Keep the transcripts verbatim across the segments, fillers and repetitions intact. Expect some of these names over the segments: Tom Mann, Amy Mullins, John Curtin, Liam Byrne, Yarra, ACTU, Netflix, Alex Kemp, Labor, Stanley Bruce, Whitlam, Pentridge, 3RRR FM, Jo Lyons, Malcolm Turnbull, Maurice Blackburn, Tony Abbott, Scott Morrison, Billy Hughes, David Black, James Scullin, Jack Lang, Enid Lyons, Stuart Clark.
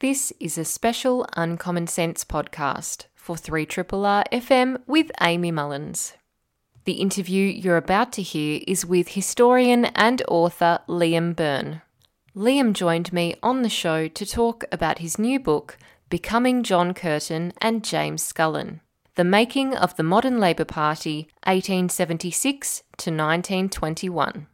This is a special Uncommon Sense podcast for three R R R F M with Amy Mullins. The interview you're about to hear is with historian and author Liam Byrne. Liam joined me on the show to talk about his new book, Becoming John Curtin and James Scullin, The Making of the Modern Labor Party, eighteen seventy-six to nineteen twenty-one.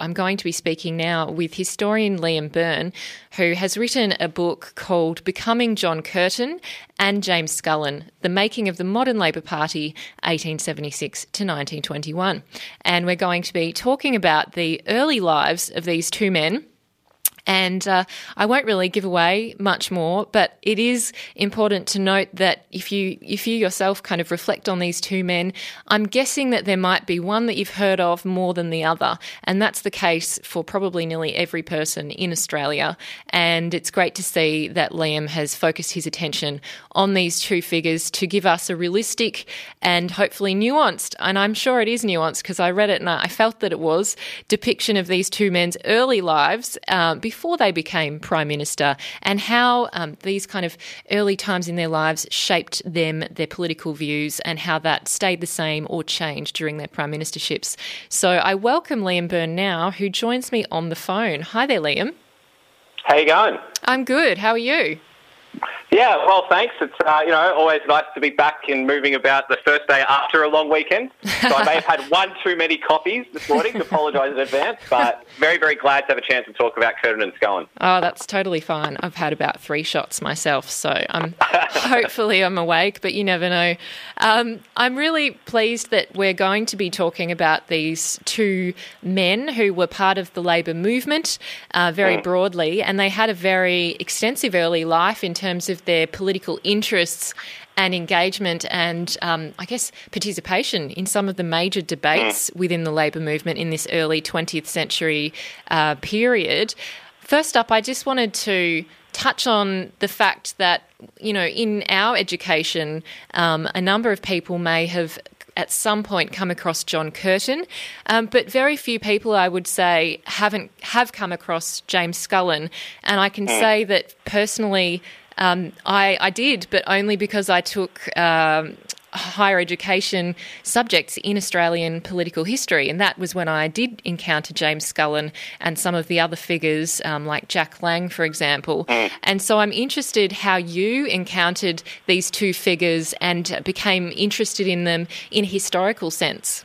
I'm going to be speaking now with historian Liam Byrne, who has written a book called Becoming John Curtin and James Scullin, The Making of the Modern Labor Party, eighteen seventy-six to nineteen twenty-one. And we're going to be talking about the early lives of these two men. And uh, I won't really give away much more, but it is important to note that if you if you yourself kind of reflect on these two men, I'm guessing that there might be one that you've heard of more than the other, and that's the case for probably nearly every person in Australia. And it's great to see that Liam has focused his attention on these two figures to give us a realistic and hopefully nuanced, and I'm sure it is nuanced because I read it and I felt that it was, depiction of these two men's early lives um, before before they became Prime Minister, and how um, these kind of early times in their lives shaped them, their political views, and how that stayed the same or changed during their Prime Ministerships. So I welcome Liam Byrne now, who joins me on the phone. Hi there, Liam. How you going? I'm good. How are you? Yeah, well, thanks. It's, uh, you know, always nice to be back and moving about the first day after a long weekend. So I may have had one too many coffees this morning, to apologise in advance, but very, very glad to have a chance to talk about Curtin and Scullin. Oh, that's totally fine. I've had about three shots myself, so I'm hopefully I'm awake, but you never know. Um, I'm really pleased that we're going to be talking about these two men who were part of the Labor movement uh, very mm. broadly, and they had a very extensive early life in terms of their political interests and engagement and, um, I guess, participation in some of the major debates within the Labor movement in this early twentieth century uh, period. First up, I just wanted to touch on the fact that, you know, in our education, um, a number of people may have at some point come across John Curtin, um, but very few people, I would say, haven't have come across James Scullin. And I can say that personally, Um, I, I did, but only because I took um, higher education subjects in Australian political history, and that was when I did encounter James Scullin and some of the other figures um, like Jack Lang, for example. And so I'm interested how you encountered these two figures and became interested in them in a historical sense.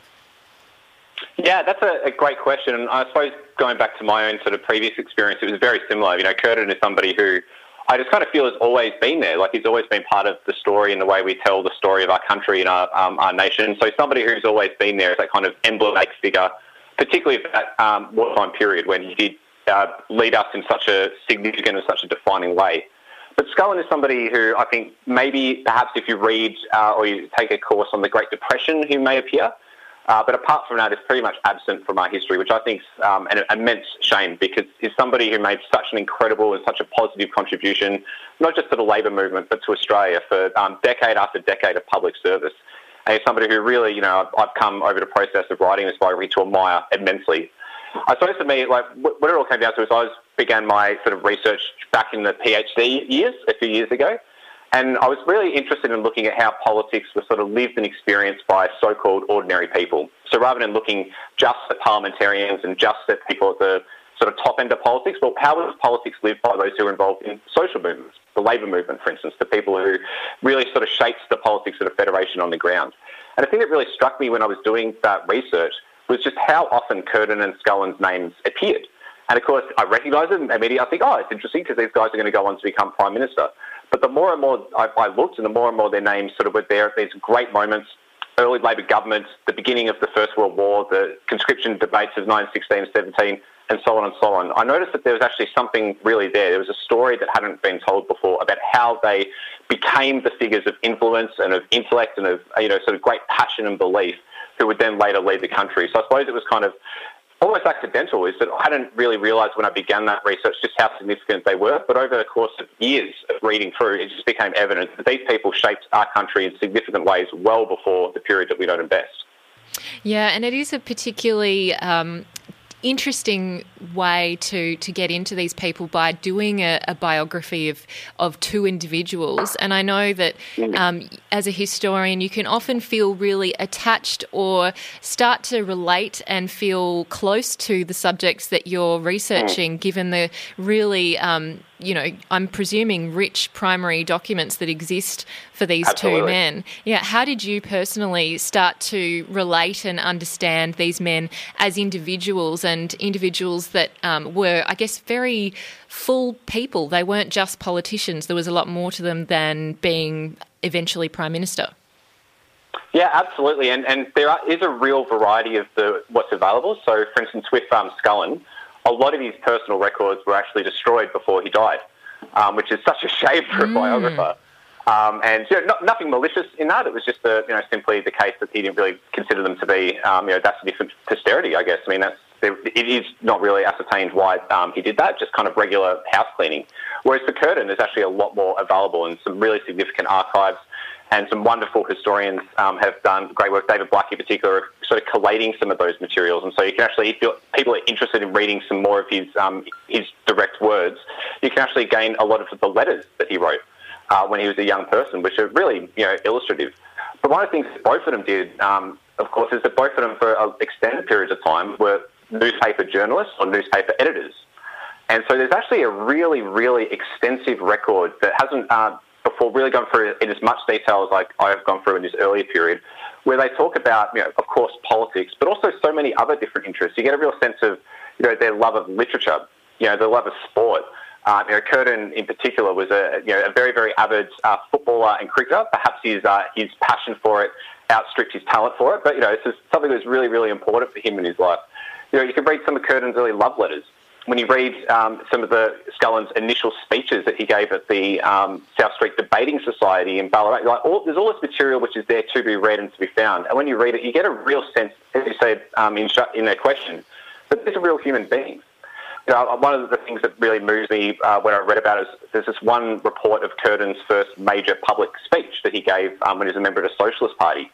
Yeah, that's a, a great question. And I suppose going back to my own sort of previous experience, it was very similar. You know, Curtin is somebody who I just kind of feel has always been there. Like, he's always been part of the story and the way we tell the story of our country and our um, our nation. So somebody who's always been there is that kind of emblematic figure, particularly of that um, wartime period when he did uh, lead us in such a significant and such a defining way. But Scullin is somebody who I think maybe perhaps if you read uh, or you take a course on the Great Depression, he may appear. Uh, but apart from that, it's pretty much absent from our history, which I think is um, an immense shame, because he's somebody who made such an incredible and such a positive contribution, not just to the Labor movement, but to Australia for um, decade after decade of public service. And he's somebody who really, you know, I've, I've come over the process of writing this biography to admire immensely. I suppose for me, like, what it all came down to is I was, began my sort of research back in the PhD years, a few years ago. And I was really interested in looking at how politics was sort of lived and experienced by so-called ordinary people. So rather than looking just at parliamentarians and just at people at the sort of top end of politics, well, how was politics lived by those who were involved in social movements, the Labor movement, for instance, the people who really sort of shaped the politics of the Federation on the ground. And the thing that really struck me when I was doing that research was just how often Curtin and Scullin's names appeared. And of course, I recognise them immediately. I think, oh, it's interesting because these guys are going to go on to become Prime Minister. But the more and more I, I looked, and the more and more their names sort of were there at these great moments, early Labor governments, the beginning of the First World War, the conscription debates of nineteen sixteen and seventeen, and so on and so on. I noticed that there was actually something really there. There was a story that hadn't been told before about how they became the figures of influence and of intellect and of, you know, sort of great passion and belief who would then later lead the country. So I suppose it was kind of almost accidental, is that I hadn't really realised when I began that research just how significant they were, but over the course of years of reading through, it just became evident that these people shaped our country in significant ways well before the period that we know them best. Yeah, and it is a particularly Um interesting way to to get into these people by doing a, a biography of, of two individuals. And I know that um, as a historian, you can often feel really attached or start to relate and feel close to the subjects that you're researching, given the really, um, you know, I'm presuming rich primary documents that exist for these Absolutely. two men. Yeah. How did you personally start to relate and understand these men as individuals and individuals that um, were, I guess, very full people? They weren't just politicians. There was a lot more to them than being eventually Prime Minister. Yeah, absolutely. And, and there are, is a real variety of the what's available. So, for instance, with um, Scullin, a lot of his personal records were actually destroyed before he died, um, which is such a shame for mm. a biographer. Um, and you know, not, nothing malicious in that. It was just the, you know, simply the case that he didn't really consider them to be, um, you know, that's a different posterity, I guess. I mean, that's, it is not really ascertained why um, he did that, just kind of regular house cleaning. Whereas for Curtin, there's actually a lot more available and some really significant archives, and some wonderful historians um, have done great work, David Black in particular, sort of collating some of those materials. And so you can actually, if people are interested in reading some more of his um, his direct words, you can actually gain a lot of the letters that he wrote uh, when he was a young person, which are really, you know, illustrative. But one of the things that both of them did, um, of course, is that both of them for extended periods of time were newspaper journalists or newspaper editors. And so there's actually a really, really extensive record that hasn't... Uh, before really gone through in as much detail as like I've gone through in this earlier period, where they talk about, you know, of course, politics, but also so many other different interests. You get a real sense of, you know, their love of literature, you know, their love of sport. Um, you know, Curtin in particular was a, you know, a very, very avid uh, footballer and cricketer. Perhaps his uh, his passion for it outstripped his talent for it, but, you know, this is something that was really, really important for him in his life. You know, you can read some of Curtin's early love letters. When you read um, some of the Scullin's initial speeches that he gave at the um, South Street Debating Society in Ballarat, like all, there's all this material which is there to be read and to be found. And when you read it, you get a real sense, as you say um, in, in their question, that these are real human beings. You know, one of the things that really moves me uh, when I read about it is there's this one report of Curtin's first major public speech that he gave um, when he was a member of the Socialist Party.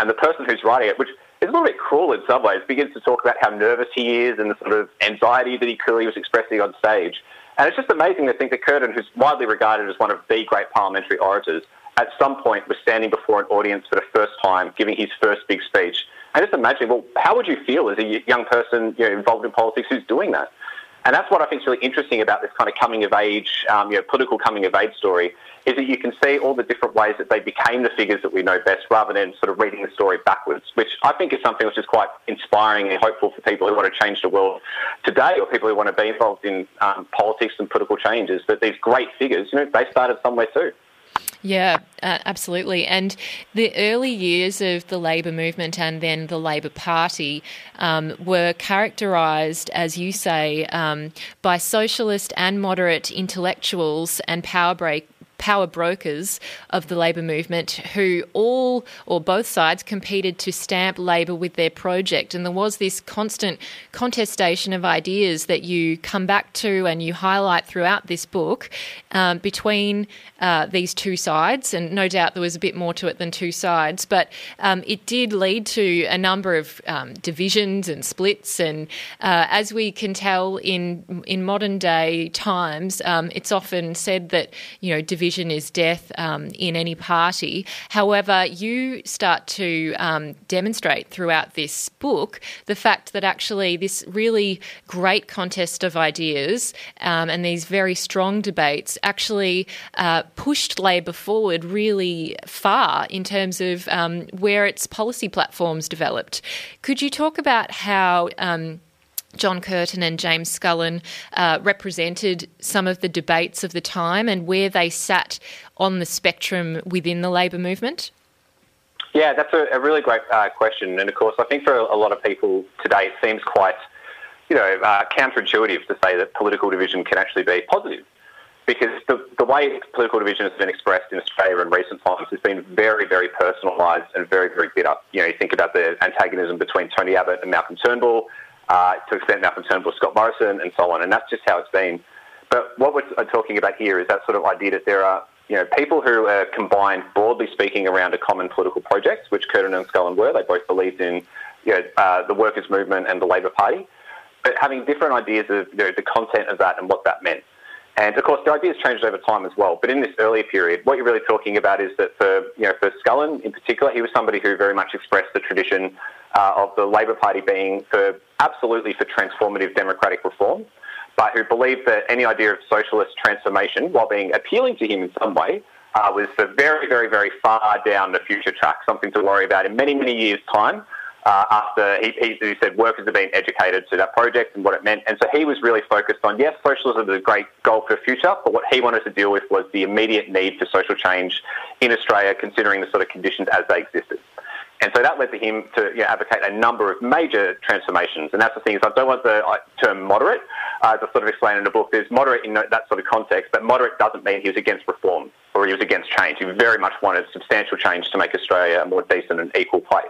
And the person who's writing it, which... it's a little bit cruel in some ways. He begins to talk about how nervous he is and the sort of anxiety that he clearly was expressing on stage. And it's just amazing to think that Curtin, who's widely regarded as one of the great parliamentary orators, at some point was standing before an audience for the first time, giving his first big speech. And just imagine, well, how would you feel as a young person, you know, involved in politics who's doing that? And that's what I think is really interesting about this kind of coming-of-age, um, you know, political coming-of-age story, is that you can see all the different ways that they became the figures that we know best rather than sort of reading the story backwards, which I think is something which is quite inspiring and hopeful for people who want to change the world today or people who want to be involved in um, politics and political change, is that these great figures, you know, they started somewhere too. Yeah, uh, absolutely. And the early years of the Labor movement and then the Labor Party um, were characterised, as you say, um, by socialist and moderate intellectuals and power break. power brokers of the Labor movement who all or both sides competed to stamp Labor with their project. And there was this constant contestation of ideas that you come back to and you highlight throughout this book um, between uh, these two sides. And no doubt there was a bit more to it than two sides, but um, it did lead to a number of um, divisions and splits. And uh, as we can tell in, in modern day times, um, it's often said that, you know, division Vision is death um, in any party. However, you start to um, demonstrate throughout this book the fact that actually this really great contest of ideas um, and these very strong debates actually uh, pushed Labor forward really far in terms of um, where its policy platforms developed. Could you talk about how... Um, John Curtin and James Scullin uh, represented some of the debates of the time and where they sat on the spectrum within the Labor movement? Yeah, that's a, a really great uh, question. And, of course, I think for a lot of people today it seems quite, you know, uh, counterintuitive to say that political division can actually be positive, because the, the way political division has been expressed in Australia in recent times has been very, very personalised and very, very bitter. You know, you think about the antagonism between Tony Abbott and Malcolm Turnbull, Uh, to extend that from Turnbull, Scott Morrison, and so on, and that's just how it's been. But what we're talking about here is that sort of idea that there are, you know, people who are combined, broadly speaking, around a common political project, which Curtin and Scullin were. They both believed in, you know, uh, the workers' movement and the Labor Party. but having different ideas of you know, the content of that and what that meant. And of course, the ideas changed over time as well. But in this earlier period, what you're really talking about is that for you know for Scullin in particular, he was somebody who very much expressed the tradition uh, of the Labor Party being for absolutely for transformative democratic reform, but who believed that any idea of socialist transformation, while being appealing to him in some way, uh, was for very, very, very far down the future track, something to worry about in many, many years' time. Uh, after he, he, he said workers have been educated to that project and what it meant. And so he was really focused on, yes, socialism is a great goal for the future, but what he wanted to deal with was the immediate need for social change in Australia, considering the sort of conditions as they existed. And so that led to him to you know, advocate a number of major transformations. And that's the thing is I don't want the term moderate uh, to sort of explain in the book. There's moderate in that sort of context, but moderate doesn't mean he was against reform or he was against change. He very much wanted substantial change to make Australia a more decent and equal place.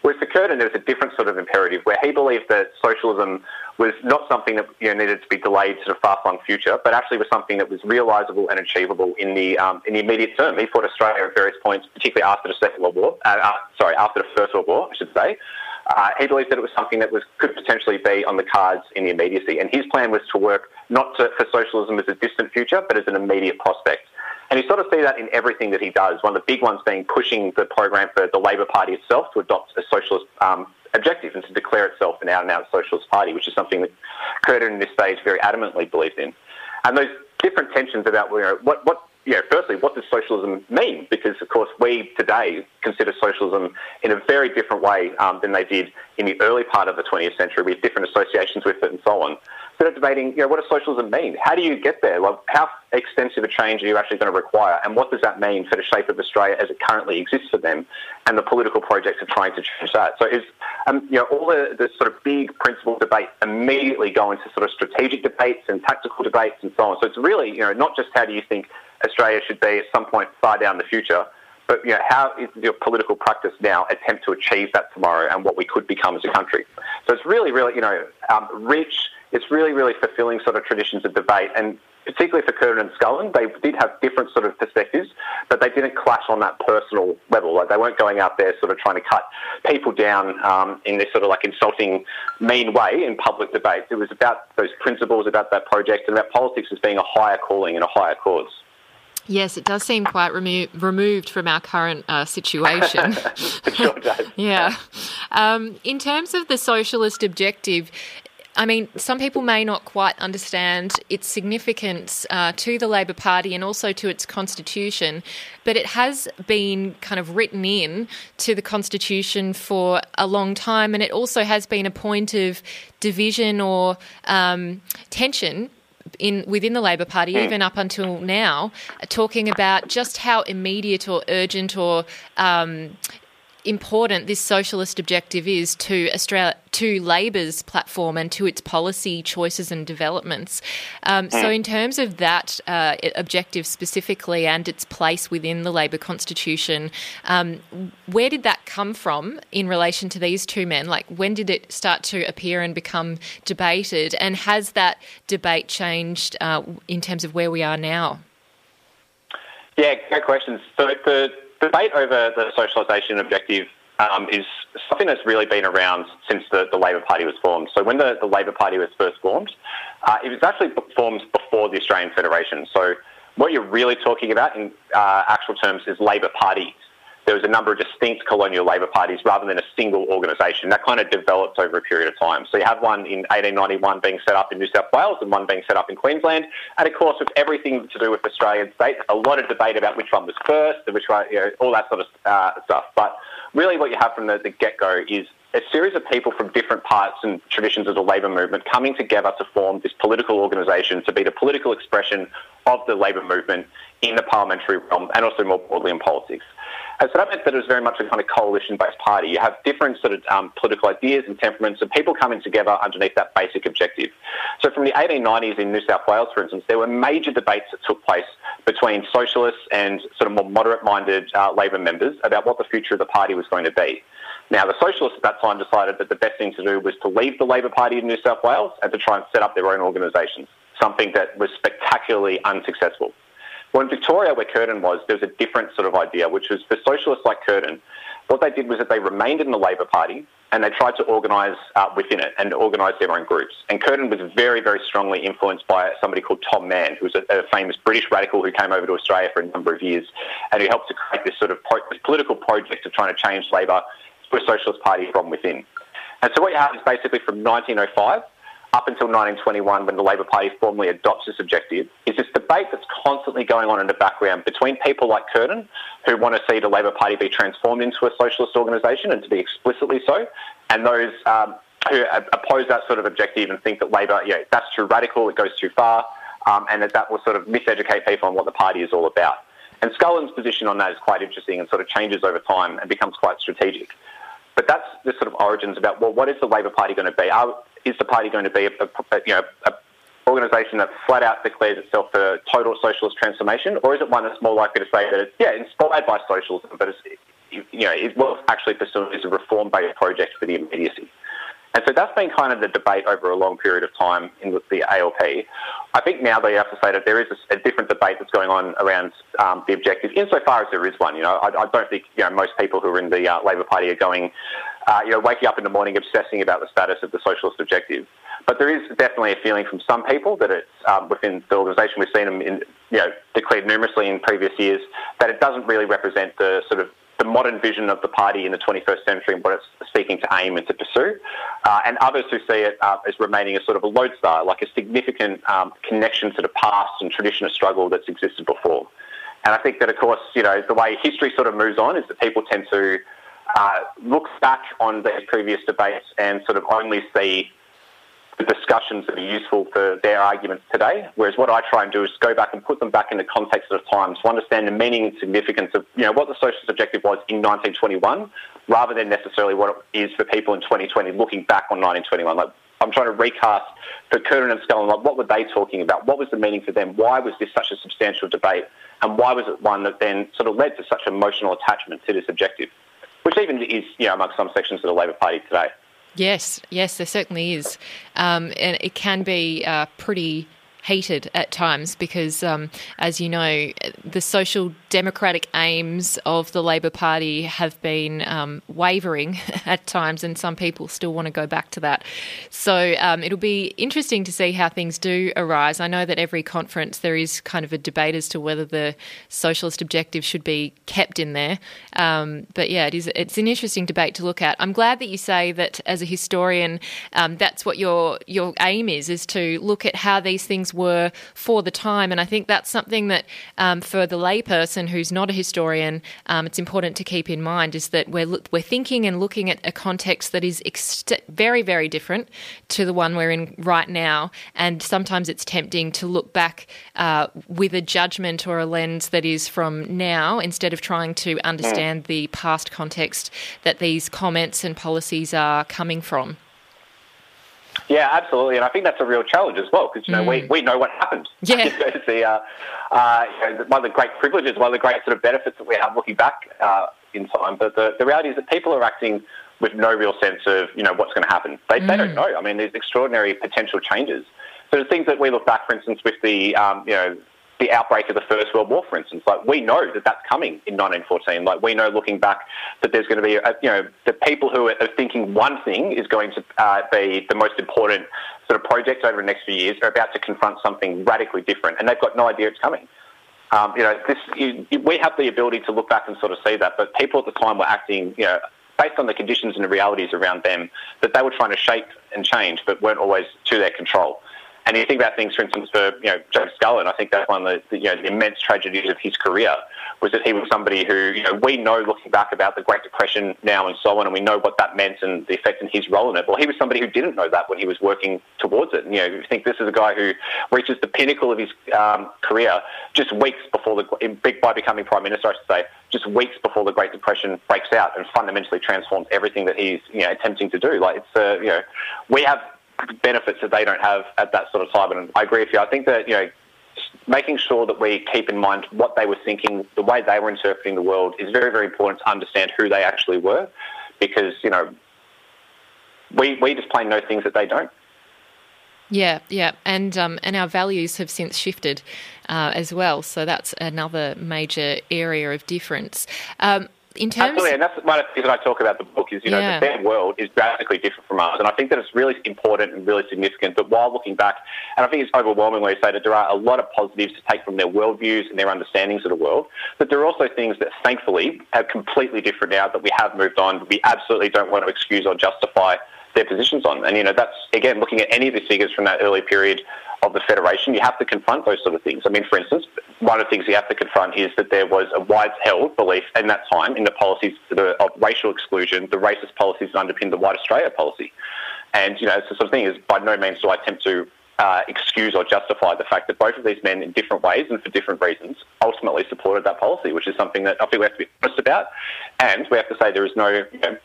Whereas for Curtin, there was a different sort of imperative where he believed that socialism was not something that you know, needed to be delayed to the far-flung future, but actually was something that was realisable and achievable in the um, in the immediate term. He fought Australia at various points, particularly after the Second World War. Uh, uh, sorry, after the First World War, I should say. Uh, he believed that it was something that was could potentially be on the cards in the immediacy, and his plan was to work not to, for socialism as a distant future, but as an immediate prospect. And you sort of see that in everything that he does, one of the big ones being pushing the program for the Labor Party itself to adopt a socialist um, objective and to declare itself an out-and-out socialist party, which is something that Curtin in this stage very adamantly believed in. And those different tensions about you know, what, what, you know, firstly, what does socialism mean? Because, of course, we today consider socialism in a very different way um, than they did in the early part of the twentieth century. We have different associations with it and so on. Sort of debating, you know, what does socialism mean? How do you get there? Well, how extensive a change are you actually going to require? And what does that mean for the shape of Australia as it currently exists for them and the political projects of trying to change that? So is, um, you know, all the, the sort of big principle debates immediately go into sort of strategic debates and tactical debates and so on. So it's really, you know, not just how do you think Australia should be at some point far down the future, but, you know, how is your political practice now attempt to achieve that tomorrow and what we could become as a country? So it's really, really, you know, um, rich. It's really, really fulfilling sort of traditions of debate, and particularly for Curtin and Scullin, they did have different sort of perspectives, but they didn't clash on that personal level. Like they weren't going out there sort of trying to cut people down um, in this sort of like insulting, mean way in public debates. It was about those principles, about that project, and about politics as being a higher calling and a higher cause. Yes, it does seem quite remo- removed from our current uh, situation. It sure does. Yeah. Um, in terms of the socialist objective, I mean, some people may not quite understand its significance uh, to the Labor Party and also to its constitution, but it has been kind of written in to the constitution for a long time, and it also has been a point of division or um, tension in within the Labor Party, even up until now, talking about just how immediate or urgent or um important this socialist objective is to Australia, to Labor's platform and to its policy choices and developments. Um, so in terms of that uh, objective specifically and its place within the Labor constitution, um, where did that come from in relation to these two men? Like when did it start to appear and become debated, and has that debate changed uh, in terms of where we are now? Yeah, great questions. So the debate over the socialisation objective um, is something that's really been around since the, the Labor Party was formed. So when the, the Labor Party was first formed, uh, it was actually formed before the Australian Federation. So what you're really talking about in uh, actual terms is Labor parties. There was a number of distinct colonial Labor parties rather than a single organisation. That kind of developed over a period of time. So you have one in eighteen ninety-one being set up in New South Wales and one being set up in Queensland. And of course, with everything to do with Australian state, a lot of debate about which one was first and which one, you know, all that sort of uh, stuff. But really what you have from the, the get-go is a series of people from different parts and traditions of the Labor movement coming together to form this political organisation to be the political expression of the Labor movement in the parliamentary realm and also more broadly in politics. And so that meant that it was very much a kind of coalition-based party. You have different sort of um, political ideas and temperaments and people coming together underneath that basic objective. So from the eighteen nineties in New South Wales, for instance, there were major debates that took place between socialists and sort of more moderate-minded uh, Labor members about what the future of the party was going to be. Now, the socialists at that time decided that the best thing to do was to leave the Labor Party in New South Wales and to try and set up their own organisations, something that was spectacularly unsuccessful. Well, in Victoria, where Curtin was, there was a different sort of idea, which was for socialists like Curtin, What they did was that they remained in the Labor Party and they tried to organise uh, within it and organise their own groups. And Curtin was very, very strongly influenced by somebody called Tom Mann, who was a, a famous British radical who came over to Australia for a number of years and who helped to create this sort of pro- this political project of trying to change Labor to a socialist party from within. And so what you have is basically from nineteen oh five up until nineteen twenty-one, when the Labor Party formally adopts this objective, is this debate that's constantly going on in the background between people like Curtin, who want to see the Labor Party be transformed into a socialist organisation and to be explicitly so, and those um, who oppose that sort of objective and think that Labor, you know, that's too radical, it goes too far, um, and that that will sort of miseducate people on what the party is all about. And Scullin's position on that is quite interesting and sort of changes over time and becomes quite strategic. But that's the sort of origins about, well, what is the Labor Party going to be? Are, is the party going to be a, a, you know, an organisation that flat out declares itself a total socialist transformation, or is it one that's more likely to say that it's, yeah, inspired by socialism, but it's, you know, it will actually pursue is a reform-based project for the immediacy? And so that's been kind of the debate over a long period of time in the A L P. I think now they have to say that there is a, a different debate that's going on around um, the objective, insofar as there is one. You know, I, I don't think you know most people who are in the uh, Labor Party are going, uh, you know, waking up in the morning obsessing about the status of the socialist objective. But there is definitely a feeling from some people that it's um, within the organisation. We've seen them, in, you know, declared numerously in previous years that it doesn't really represent the sort of the modern vision of the party in the twenty-first century and what it's seeking to aim and to pursue, uh, and others who see it uh, as remaining a sort of a lodestar, like a significant um, connection to the past and tradition of struggle that's existed before. And I think that, of course, you know, the way history sort of moves on is that people tend to uh, look back on these previous debates and sort of only see the discussions that are useful for their arguments today, whereas what I try and do is go back and put them back in the context of time to understand the meaning and significance of, you know, what the socialist objective was in nineteen twenty-one rather than necessarily what it is for people in twenty twenty looking back on nineteen twenty-one. Like, I'm trying to recast for Curtin and Scullin, like, what were they talking about? What was the meaning for them? Why was this such a substantial debate? And why was it one that then sort of led to such emotional attachment to this objective, which even is, you know, amongst some sections of the Labor Party today? Yes, yes, there certainly is. Um, and it can be uh, pretty heated at times because, um, as you know, the social democratic aims of the Labor Party have been um, wavering at times, and some people still want to go back to that. So um, it'll be interesting to see how things do arise. I know that every conference there is kind of a debate as to whether the socialist objective should be kept in there. Um, but yeah, it is, it's an interesting debate to look at. I'm glad that you say that as a historian, um, that's what your your aim is, is to look at how these things were for the time. And I think that's something that um, for the layperson who's not a historian, um, it's important to keep in mind is that we're lo- we're thinking and looking at a context that is ex- very, very different to the one we're in right now. And sometimes it's tempting to look back uh, with a judgment or a lens that is from now instead of trying to understand the past context that these comments and policies are coming from. Yeah, absolutely, and I think that's a real challenge as well because, you know, mm. we, we know what happened. Yeah. It's the, uh, uh, you know, one of the great privileges, one of the great sort of benefits that we have looking back uh, in time, but the, the reality is that people are acting with no real sense of, you know, what's going to happen. They, mm. they don't know. I mean, there's extraordinary potential changes. So the things that we look back, for instance, with the, um, you know, the outbreak of the First World War, for instance, like we know that that's coming in nineteen fourteen. Like we know, looking back, that there's going to be, a, you know, the people who are thinking one thing is going to uh, be the most important sort of project over the next few years are about to confront something radically different, and they've got no idea it's coming. Um, you know, this you, we have the ability to look back and sort of see that, but people at the time were acting, you know, based on the conditions and the realities around them that they were trying to shape and change, but weren't always to their control. And you think about things, for instance, for, you know, James Scullin, I think that's one of the, you know, the immense tragedies of his career was that he was somebody who, you know, we know looking back about the Great Depression now and so on, and we know what that meant and the effect and his role in it. Well, he was somebody who didn't know that when he was working towards it. And, you know, you think this is a guy who reaches the pinnacle of his um, career just weeks before the, by becoming Prime Minister, I should say, just weeks before the Great Depression breaks out and fundamentally transforms everything that he's, you know, attempting to do. Like, it's, uh, you know, we have benefits that they don't have at that sort of time. And I agree with you. I think that, you know, making sure that we keep in mind what they were thinking, the way they were interpreting the world is very, very important to understand who they actually were because, you know, we, we just plain know things that they don't. Yeah, yeah. And um, and our values have since shifted uh, as well. So that's another major area of difference. Um in terms... Absolutely, and that's one of the things that I talk about in the book is, you know, yeah. the their world is drastically different from ours. And I think that it's really important and really significant that while looking back, and I think it's overwhelmingly so that there are a lot of positives to take from their worldviews and their understandings of the world, but there are also things that thankfully are completely different now, that we have moved on, but we absolutely don't want to excuse or justify their positions on. And, you know, that's, again, looking at any of the figures from that early period of the Federation, you have to confront those sort of things. I mean, for instance, one of the things you have to confront is that there was a wide-held belief in that time in the policies of racial exclusion, the racist policies that underpinned the White Australia policy. And, you know, so the sort of thing is, by no means do I attempt to uh, excuse or justify the fact that both of these men in different ways and for different reasons ultimately supported that policy, which is something that I think we have to be honest about. And we have to say there is no... You know,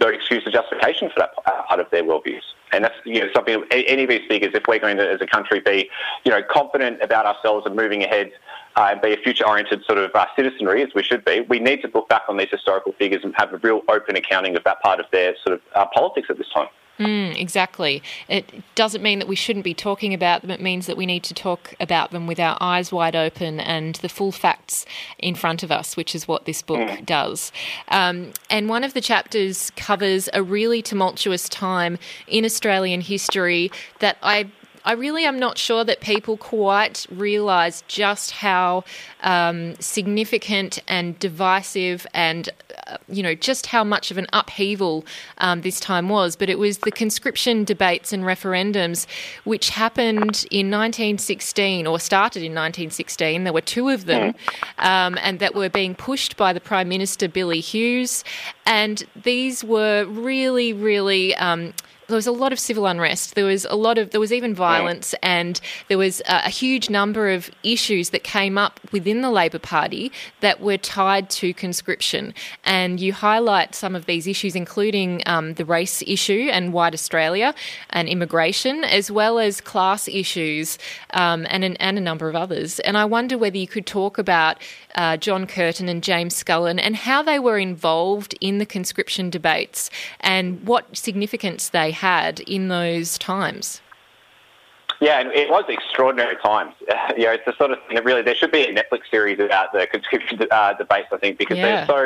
no excuse or justification for that part of their worldviews. And that's, you know, something, any of these figures, if we're going to, as a country, be, you know, confident about ourselves and moving ahead uh, and be a future-oriented sort of uh, citizenry, as we should be, we need to look back on these historical figures and have a real open accounting of that part of their sort of uh, politics at this time. Mm, exactly. It doesn't mean that we shouldn't be talking about them. It means that we need to talk about them with our eyes wide open and the full facts in front of us, which is what this book mm. does. Um, and one of the chapters covers a really tumultuous time in Australian history that I I really am not sure that people quite realise just how um, significant and divisive and, uh, you know, just how much of an upheaval um, this time was. But it was the conscription debates and referendums, which happened in nineteen sixteen or started in nineteen sixteen. There were two of them um, and that were being pushed by the Prime Minister, Billy Hughes. And these were really, really... Um, There was a lot of civil unrest. There was a lot of, there was even violence, and there was a, a huge number of issues that came up within the Labor Party that were tied to conscription. And you highlight some of these issues, including um, the race issue and white Australia and immigration, as well as class issues um, and, an, and a number of others. And I wonder whether you could talk about uh, John Curtin and James Scullin and how they were involved in the conscription debates and what significance they had in those times. Yeah, and it was extraordinary times. Uh, you know, it's the sort of thing that really, there should be a Netflix series about the conscription uh, debates, I think, because yeah. they're so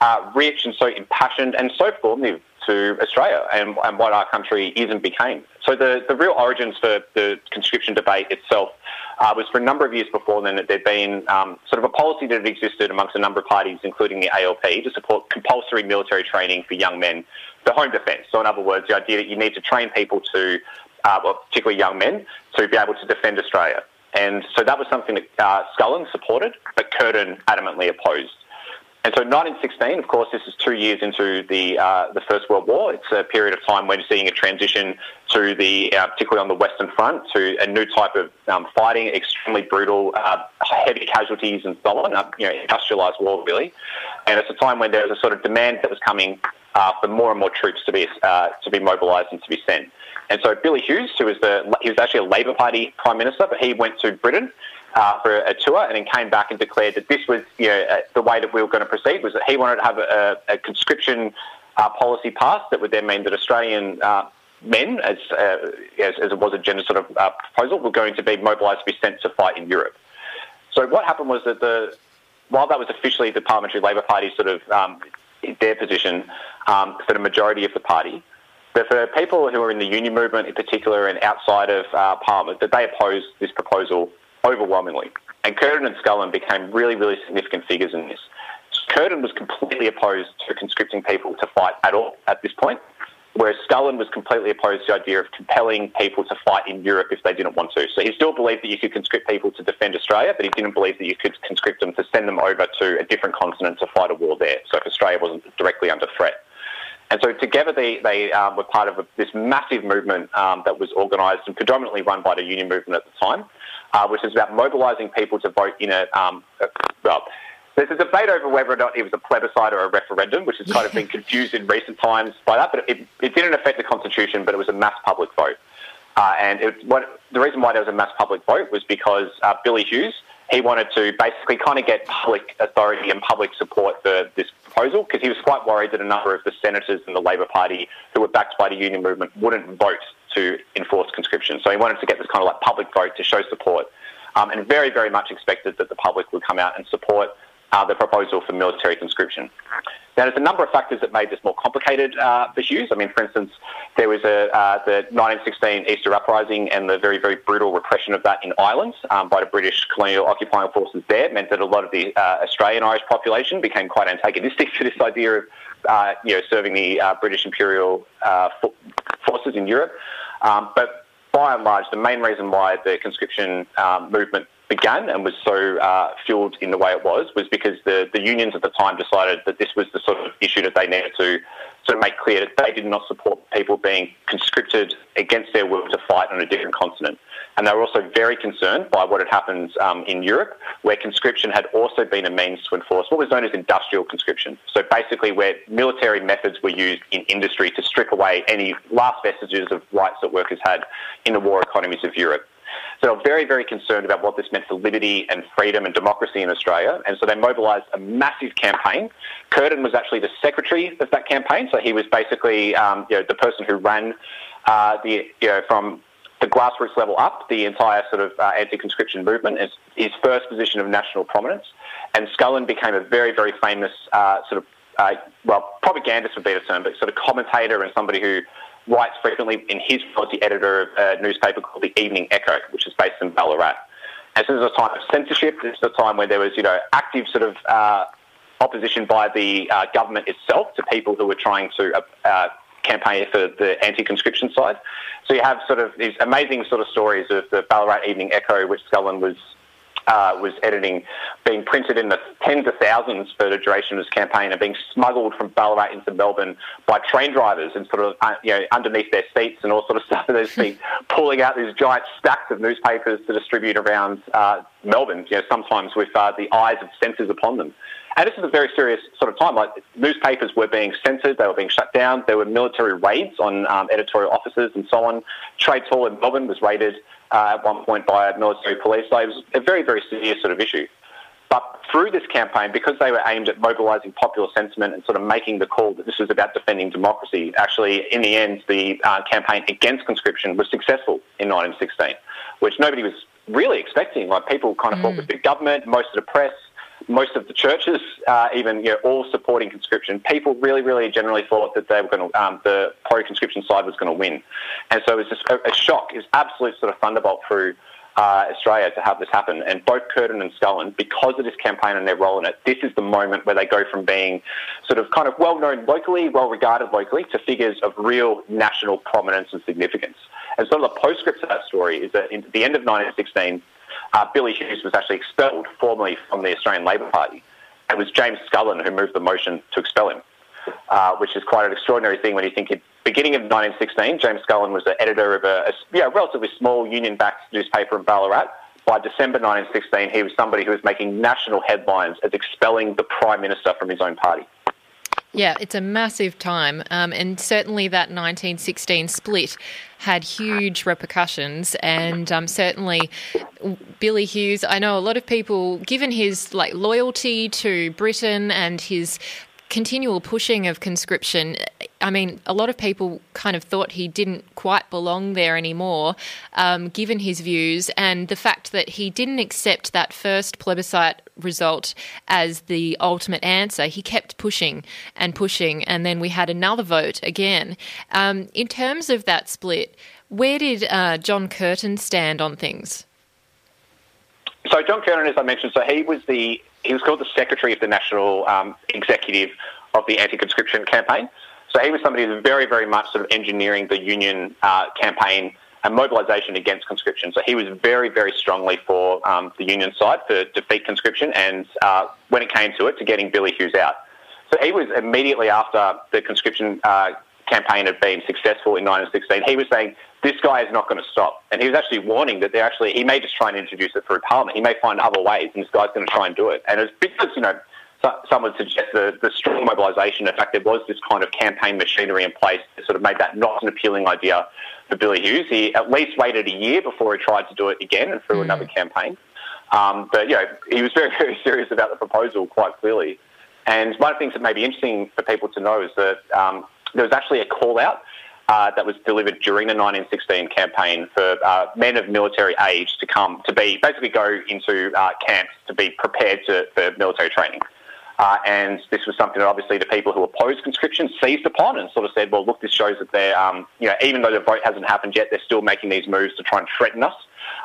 uh, rich and so impassioned and so formative to Australia and, and what our country is and became. So the, the real origins for the conscription debate itself uh, was for a number of years before then that there'd been um, sort of a policy that had existed amongst a number of parties, including the A L P, to support compulsory military training for young men for home defence. So in other words, the idea that you need to train people to, uh, well, particularly young men, to be able to defend Australia. And so that was something that uh, Scullin supported, but Curtin adamantly opposed. And so nineteen sixteen, of course, this is two years into the uh, the First World War. It's a period of time when you're seeing a transition to the, uh, particularly on the Western Front, to a new type of um, fighting, extremely brutal, uh, heavy casualties and so on, uh, you know, industrialised war, really. And it's a time when there was a sort of demand that was coming uh, for more and more troops to be uh, to be mobilised and to be sent. And so Billy Hughes, who was the he was actually a Labor Party Prime Minister, but he went to Britain Uh, for a tour and then came back and declared that this was, you know, uh, the way that we were going to proceed, was that he wanted to have a, a conscription uh, policy passed that would then mean that Australian uh, men, as, uh, as as it was a gender sort of uh, proposal, were going to be mobilised to be sent to fight in Europe. So what happened was that the while that was officially the Parliamentary Labor Party sort of um, their position um, for the majority of the party, but for people who were in the union movement in particular and outside of uh, Parliament, that they opposed this proposal overwhelmingly. And Curtin and Scullin became really, really significant figures in this. Curtin was completely opposed to conscripting people to fight at all at this point, whereas Scullin was completely opposed to the idea of compelling people to fight in Europe if they didn't want to. So he still believed that you could conscript people to defend Australia, but he didn't believe that you could conscript them to send them over to a different continent to fight a war there, so if Australia wasn't directly under threat. And so together they, they um, were part of a, this massive movement um, that was organised and predominantly run by the union movement at the time, Uh, which is about mobilising people to vote in a, um, a... Well, there's a debate over whether or not it was a plebiscite or a referendum, which has yeah. kind of been confused in recent times by that, but it, it didn't affect the Constitution, but it was a mass public vote. Uh, and it, what, the reason why there was a mass public vote was because uh, Billy Hughes, he wanted to basically kind of get public authority and public support for this proposal, because he was quite worried that a number of the senators in the Labor Party who were backed by the union movement wouldn't vote to enforce conscription. So he wanted to get this kind of like public vote to show support um, and very, very much expected that the public would come out and support uh, the proposal for military conscription. Now, there's a number of factors that made this more complicated uh, for Hughes. I mean, for instance, there was a, uh, the nineteen sixteen Easter Uprising and the very, very brutal repression of that in Ireland um, by the British colonial occupying forces there meant that a lot of the uh, Australian Irish population became quite antagonistic to this idea of, uh, you know, serving the uh, British imperial uh, forces in Europe. Um, but by and large, the main reason why the conscription um, movement began and was so uh, fueled in the way it was, was because the, the unions at the time decided that this was the sort of issue that they needed to sort of make clear that they did not support people being conscripted against their will to fight on a different continent. And they were also very concerned by what had happened um, in Europe, where conscription had also been a means to enforce what was known as industrial conscription. So basically where military methods were used in industry to strip away any last vestiges of rights that workers had in the war economies of Europe. So they're very, very concerned about what this meant for liberty and freedom and democracy in Australia. And so they mobilised a massive campaign. Curtin was actually the secretary of that campaign. So he was basically um, you know, the person who ran uh, the, you know, from the grassroots level up, the entire sort of uh, anti-conscription movement, as his first position of national prominence. And Scullin became a very, very famous uh, sort of, uh, well, propagandist would be the term, but sort of commentator and somebody who writes frequently in his role as the editor of a newspaper called The Evening Echo, which is based in Ballarat. And so this was a time of censorship. This was a time where there was, you know, active sort of uh, opposition by the uh, government itself to people who were trying to uh, uh, campaign for the anti-conscription side. So you have sort of these amazing sort of stories of the Ballarat Evening Echo, which Scullin was Uh, was editing, being printed in the tens of thousands for the duration of his campaign and being smuggled from Ballarat into Melbourne by train drivers and sort of, uh, you know, underneath their seats and all sort of stuff. They'd be pulling out these giant stacks of newspapers to distribute around uh, Melbourne, you know, sometimes with uh, the eyes of censors upon them. And this is a very serious sort of time. Like, newspapers were being censored, they were being shut down, there were military raids on um, editorial offices and so on. Trades Hall in Melbourne was raided uh, at one point by military police. So it was a very, very serious sort of issue. But through this campaign, because they were aimed at mobilising popular sentiment and sort of making the call that this was about defending democracy, actually, in the end, the uh, campaign against conscription was successful in nineteen sixteen, which nobody was really expecting. Like, people kind of mm. thought with the government, most of the press, most of the churches, uh, even, you know, all supporting conscription, people really, really generally thought that they were going to, um, the pro-conscription side was going to win. And so it was just a, a shock, it was absolute sort of thunderbolt through uh, Australia to have this happen. And both Curtin and Scullin, because of this campaign and their role in it, this is the moment where they go from being sort of kind of well-known locally, well-regarded locally, to figures of real national prominence and significance. And sort of the postscript to that story is that at the end of nineteen sixteen, Uh, Billy Hughes was actually expelled formally from the Australian Labor Party. It was James Scullin who moved the motion to expel him, uh, which is quite an extraordinary thing when you think, at the beginning of nineteen sixteen, James Scullin was the editor of a, a yeah, relatively small union-backed newspaper in Ballarat. By December nineteen sixteen, he was somebody who was making national headlines as expelling the Prime Minister from his own party. Yeah, it's a massive time, um, and certainly that nineteen sixteen split had huge repercussions, and um, certainly Billy Hughes, I know a lot of people, given his like loyalty to Britain and his continual pushing of conscription, I mean, a lot of people kind of thought he didn't quite belong there anymore, um, given his views and the fact that he didn't accept that first plebiscite result as the ultimate answer. He kept pushing and pushing, and then we had another vote again. Um, in terms of that split, where did uh, John Curtin stand on things? So John Curtin, as I mentioned, so he was the he was called the secretary of the national um, executive of the anti-conscription campaign. So he was somebody who was very, very much sort of engineering the union uh, campaign and mobilisation against conscription. So he was very, very strongly for um, the union side to defeat conscription, and uh, when it came to it, to getting Billy Hughes out. So he was immediately after the conscription uh, campaign had been successful in nineteen sixteen, he was saying, this guy is not going to stop. And he was actually warning that they're actually, he may just try and introduce it through Parliament. He may find other ways, and this guy's going to try and do it. And it's because, you know, so, some would suggest the, the strong mobilisation, in fact, there was this kind of campaign machinery in place that sort of made that not an appealing idea for Billy Hughes. He at least waited a year before he tried to do it again and through mm. another campaign. Um, but, you know, he was very, very serious about the proposal, quite clearly. And one of the things that may be interesting for people to know is that um, there was actually a call-out uh, that was delivered during the nineteen sixteen campaign for uh, men of military age to come, to be basically go into uh, camps to be prepared to, for military training. Uh, and this was something that obviously the people who opposed conscription seized upon and sort of said, well, look, this shows that they're, um, you know, even though the vote hasn't happened yet, they're still making these moves to try and threaten us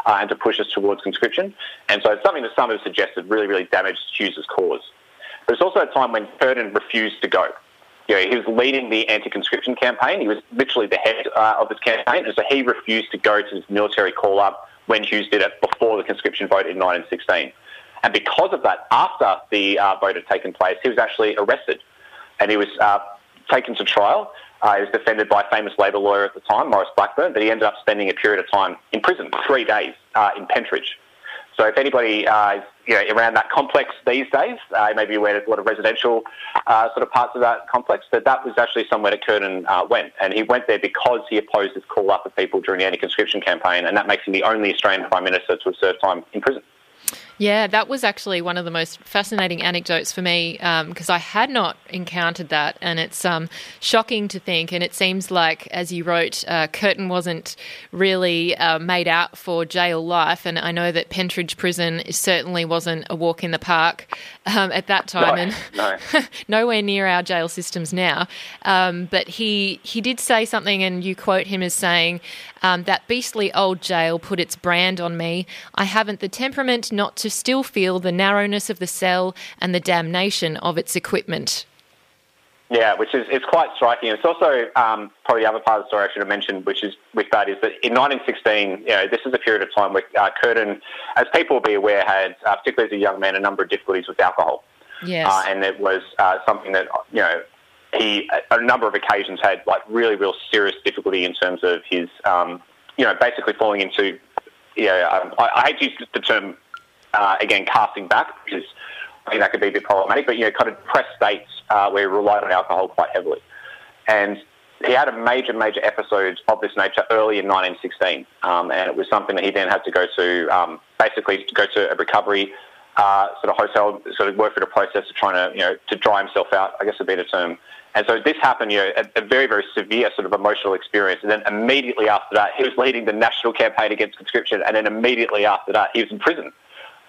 uh, and to push us towards conscription. And so it's something that some have suggested really, really damaged Hughes's cause. But it's also a time when Curtin refused to go. You know, he was leading the anti-conscription campaign. He was literally the head uh, of this campaign. And so he refused to go to his military call-up when Hughes did it before the conscription vote in nineteen sixteen. And because of that, after the uh, vote had taken place, he was actually arrested and he was uh, taken to trial. Uh, he was defended by a famous Labor lawyer at the time, Maurice Blackburn, but he ended up spending a period of time in prison, three days uh, in Pentridge. So if anybody uh, is you know, around that complex these days, uh, you may be aware there's a lot of residential uh, sort of parts of that complex, that that was actually somewhere that Curtin uh, went. And he went there because he opposed this call-up of people during the anti-conscription campaign, and that makes him the only Australian Prime Minister to have served time in prison. Yeah, that was actually one of the most fascinating anecdotes for me because um, I had not encountered that, and it's um, shocking to think. And it seems like, as you wrote, uh, Curtin wasn't really uh, made out for jail life, and I know that Pentridge Prison certainly wasn't a walk in the park um, at that time, no, and no. nowhere near our jail systems now. Um, but he he did say something, and you quote him as saying, um, "That beastly old jail put its brand on me. I haven't the temperament not to to still feel the narrowness of the cell and the damnation of its equipment." Yeah, which is it's quite striking. It's also um, probably the other part of the story I should have mentioned, which is with that is that in nineteen sixteen, you know, this is a period of time where uh, Curtin, as people will be aware, had, uh, particularly as a young man, a number of difficulties with alcohol. Yes, uh, and it was uh, something that you know he, on a number of occasions, had like really, real serious difficulty in terms of his, um, you know, basically falling into, you know, I, I hate to use the term. Uh, again, casting back, which is, I think that could be a bit problematic, but, you know, kind of depressed states uh, where he relied on alcohol quite heavily. And he had a major, major episode of this nature early in nineteen sixteen, um, and it was something that he then had to go to, um, basically to go to a recovery uh, sort of hotel, sort of work through the process of trying to, you know, to dry himself out, I guess would be the term. And so this happened, you know, a, a very, very severe sort of emotional experience. And then immediately after that, he was leading the national campaign against conscription, and then immediately after that, he was in prison.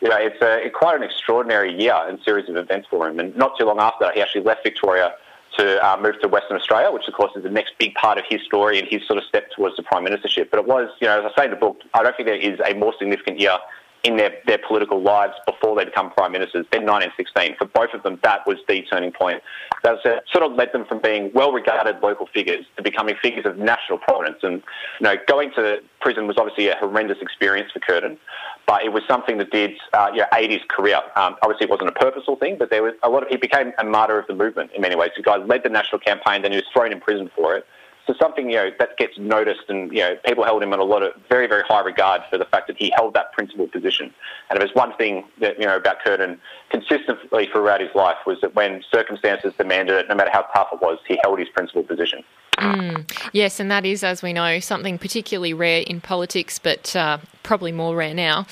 You know, it's a, quite an extraordinary year and series of events for him. And not too long after that, he actually left Victoria to uh, move to Western Australia, which, of course, is the next big part of his story and his sort of step towards the Prime Ministership. But it was, you know, as I say in the book, I don't think there is a more significant year in their, their political lives before they become Prime Ministers than nineteen sixteen. For both of them, that was the turning point. That sort of led them from being well-regarded local figures to becoming figures of national prominence. And, you know, going to prison was obviously a horrendous experience for Curtin. But it was something that did, uh, you know, aid his career. Um, obviously, it wasn't a purposeful thing, but there was a lot of. He became a martyr of the movement in many ways. The guy led the national campaign, then he was thrown in prison for it. So something, you know, that gets noticed, and you know, people held him in a lot of very, very high regard for the fact that he held that principled position. And it was one thing that you know about Curtin consistently throughout his life was that when circumstances demanded it, no matter how tough it was, he held his principled position. Mm, yes, and that is, as we know, something particularly rare in politics, but uh, probably more rare now.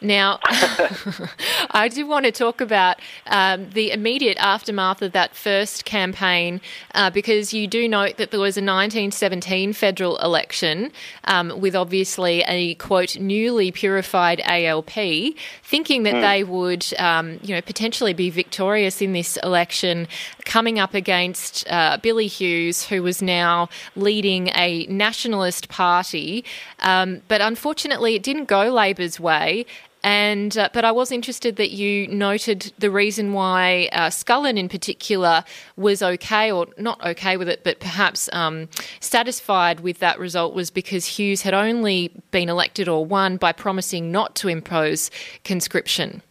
Now, I do want to talk about um, the immediate aftermath of that first campaign uh, because you do note that there was a nineteen seventeen federal election um, with obviously a, quote, newly purified A L P, thinking that mm. they would, um, you know, potentially be victorious in this election coming up against uh, Billy Hughes, who was now leading a nationalist party. Um, but unfortunately, it didn't go Labor's way. And uh, but I was interested that you noted the reason why uh, Scullin in particular was okay or not okay with it, but perhaps um, satisfied with that result was because Hughes had only been elected or won by promising not to impose conscription.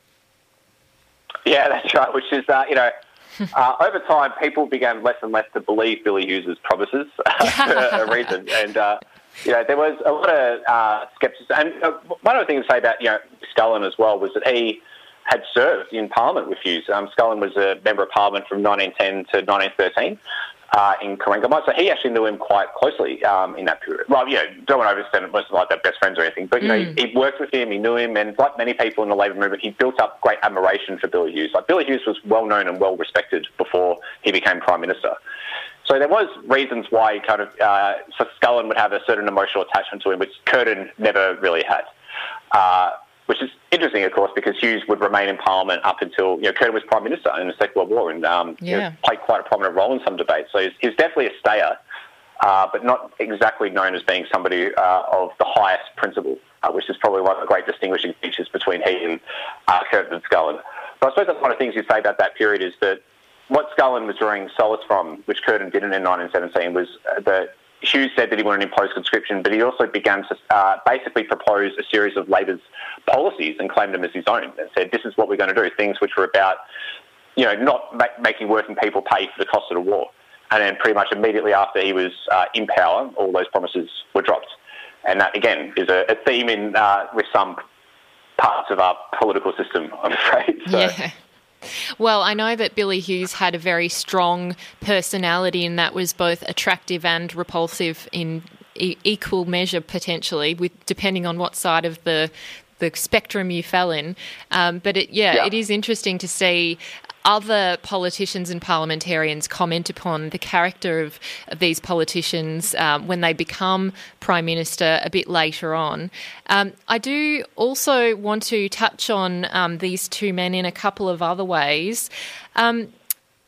Yeah, that's right, which is, uh, you know, uh, over time people began less and less to believe Billy Hughes' promises for a reason. And, uh you know, there was a lot of uh, scepticism. And uh, one other thing to say about, you know, Scullin as well was that he had served in Parliament with Hughes. Um, Scullin was a Member of Parliament from nineteen ten to nineteen thirteen uh, in Corangamite. So he actually knew him quite closely um, in that period. Well, you know, don't want to overstand it, wasn't like they're best friends or anything. But, you mm. know, he, he worked with him, he knew him. And like many people in the Labor movement, he built up great admiration for Billy Hughes. Like Billy Hughes was well known and well respected before he became Prime Minister. So there was reasons why kind of uh, Scullin would have a certain emotional attachment to him, which Curtin never really had, uh, which is interesting, of course, because Hughes would remain in Parliament up until, you know, Curtin was Prime Minister in the Second World War and um, yeah. you know, played quite a prominent role in some debates. So he's, he's definitely a stayer, uh, but not exactly known as being somebody uh, of the highest principle, uh, which is probably one of the great distinguishing features between he and uh, Curtin and Scullin. But I suppose that's one of the things you say about that period is that what Scullin was drawing solace from, which Curtin didn't in nineteen seventeen, was that Hughes said that he wanted to impose conscription, but he also began to uh, basically propose a series of Labor's policies and claimed them as his own and said, this is what we're going to do, things which were about, you know, not ma- making working people pay for the cost of the war. And then pretty much immediately after he was uh, in power, all those promises were dropped. And that, again, is a, a theme in uh, with some parts of our political system, I'm afraid. So. Yeah. Well, I know that Billy Hughes had a very strong personality and that was both attractive and repulsive in e- equal measure, potentially, with depending on what side of the the spectrum you fell in. Um, but, it, yeah, yeah, it is interesting to see other politicians and parliamentarians comment upon the character of, of these politicians um, when they become Prime Minister a bit later on. Um, I do also want to touch on um, these two men in a couple of other ways. Um,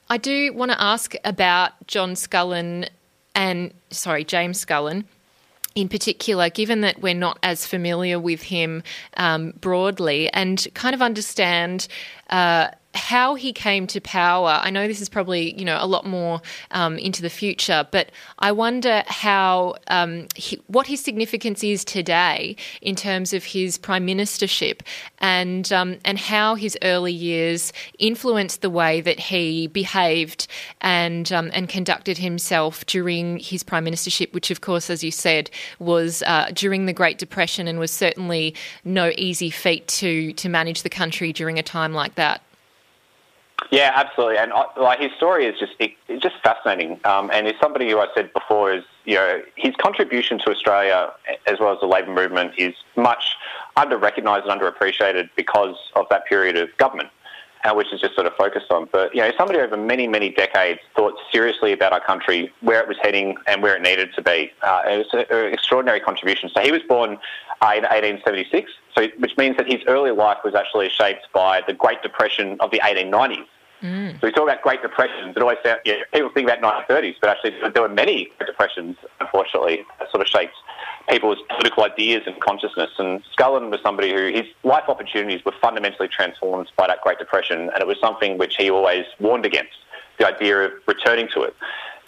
I do want to ask about John Scullin and, sorry, James Scullin. In particular, given that we're not as familiar with him um, broadly and kind of understand uh, how he came to power. I know this is probably, you know, a lot more um, into the future, but I wonder how um, he, what his significance is today in terms of his prime ministership and um, and how his early years influenced the way that he behaved and um, and conducted himself during his prime ministership, which, of course, as you said, was uh, during the Great Depression and was certainly no easy feat to to manage the country during a time like that. Yeah, absolutely, and like his story is just it, it's just fascinating. Um, and it's somebody who I said before is, you know, his contribution to Australia as well as the Labor movement is much under-recognised and underappreciated because of that period of government, uh, which is just sort of focused on. But you know, somebody over many many decades thought seriously about our country, where it was heading, and where it needed to be. Uh, it was an extraordinary contribution. So he was born uh, in eighteen seventy-six. So, which means that his early life was actually shaped by the Great Depression of the eighteen nineties. Mm. So we talk about Great Depressions. It always sounds, yeah, people think about nineteen thirties, but actually there were many Great Depressions, unfortunately, that sort of shaped people's political ideas and consciousness. And Scullin was somebody who his life opportunities were fundamentally transformed by that Great Depression, and it was something which he always warned against, the idea of returning to it.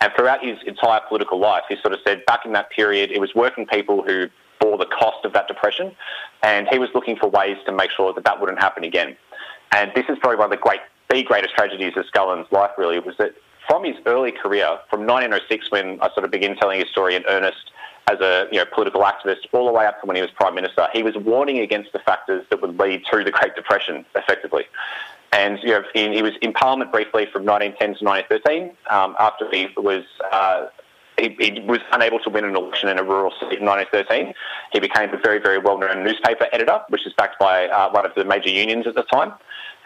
And throughout his entire political life, he sort of said back in that period, it was working people who bore the cost of that depression, and he was looking for ways to make sure that that wouldn't happen again. And this is probably one of the great, the greatest tragedies of Scullin's life, really, was that from his early career, from nineteen oh six, when I sort of begin telling his story in earnest as a, you know, political activist, all the way up to when he was Prime Minister, he was warning against the factors that would lead to the Great Depression, effectively. And you know, he, he was in Parliament briefly from nineteen ten to nineteen thirteen, um, after he was... Uh, He, he was unable to win an election in a rural city in nineteen thirteen. He became a very, very well-known newspaper editor, which is backed by uh, one of the major unions at the time,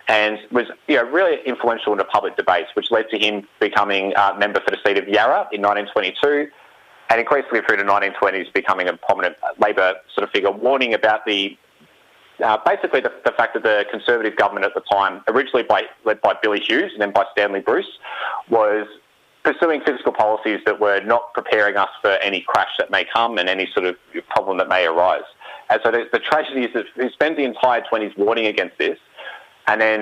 and was, you know, really influential in the public debates, which led to him becoming a uh, member for the seat of Yarra in nineteen twenty-two, and increasingly through the nineteen twenties becoming a prominent Labor sort of figure, warning about the uh, basically the, the fact that the Conservative government at the time, originally by, led by Billy Hughes and then by Stanley Bruce, was pursuing fiscal policies that were not preparing us for any crash that may come and any sort of problem that may arise. And so the, the tragedy is that he spends the entire twenties warning against this, and then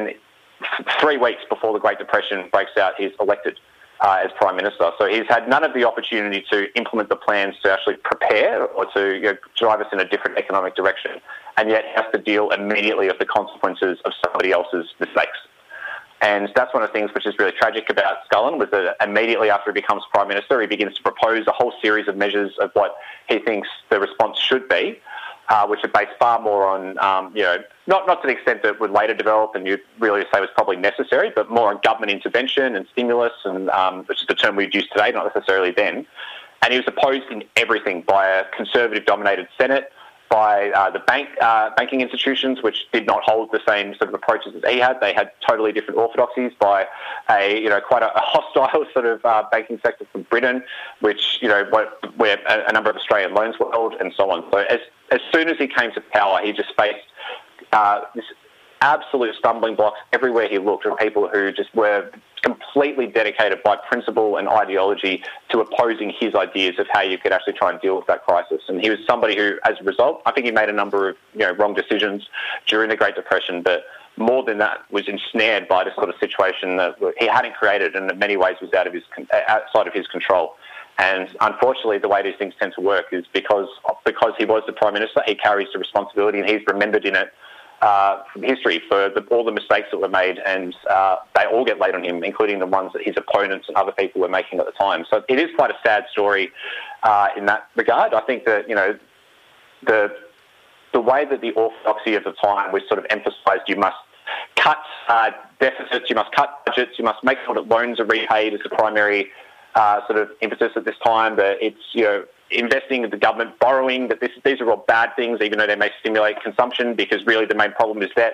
three weeks before the Great Depression breaks out, he's elected uh, as Prime Minister. So he's had none of the opportunity to implement the plans to actually prepare or to, you know, drive us in a different economic direction, and yet has to deal immediately with the consequences of somebody else's mistakes. And that's one of the things which is really tragic about Scullin, was that immediately after he becomes Prime Minister, he begins to propose a whole series of measures of what he thinks the response should be, uh, which are based far more on, um, you know, not, not to the extent that would later develop and you'd really say was probably necessary, but more on government intervention and stimulus, and um, which is the term we'd use today, not necessarily then. And he was opposed in everything by a Conservative-dominated Senate, by uh, the bank uh, banking institutions, which did not hold the same sort of approaches as he had. They had totally different orthodoxies by a you know quite a, a hostile sort of uh, banking sector from Britain, which you know where a number of Australian loans were held, and so on. So as as soon as he came to power, he just faced uh, this absolute stumbling blocks everywhere he looked, of people who just were completely dedicated by principle and ideology to opposing his ideas of how you could actually try and deal with that crisis. And he was somebody who, as a result, I think he made a number of you know wrong decisions during the Great Depression, but more than that, was ensnared by this sort of situation that he hadn't created, and in many ways was out of his outside of his control. And unfortunately, the way these things tend to work is because because he was the Prime Minister, he carries the responsibility, and he's remembered in it Uh, from history for the, all the mistakes that were made, and uh, they all get laid on him, including the ones that his opponents and other people were making at the time. So it is quite a sad story uh, in that regard. I think that, you know, the the way that the orthodoxy of the time was sort of emphasised, you must cut uh, deficits, you must cut budgets, you must make sure that loans are repaid as the primary uh, sort of emphasis at this time, that it's, you know, investing in the government, borrowing, that this, these are all bad things, even though they may stimulate consumption, because really the main problem is that,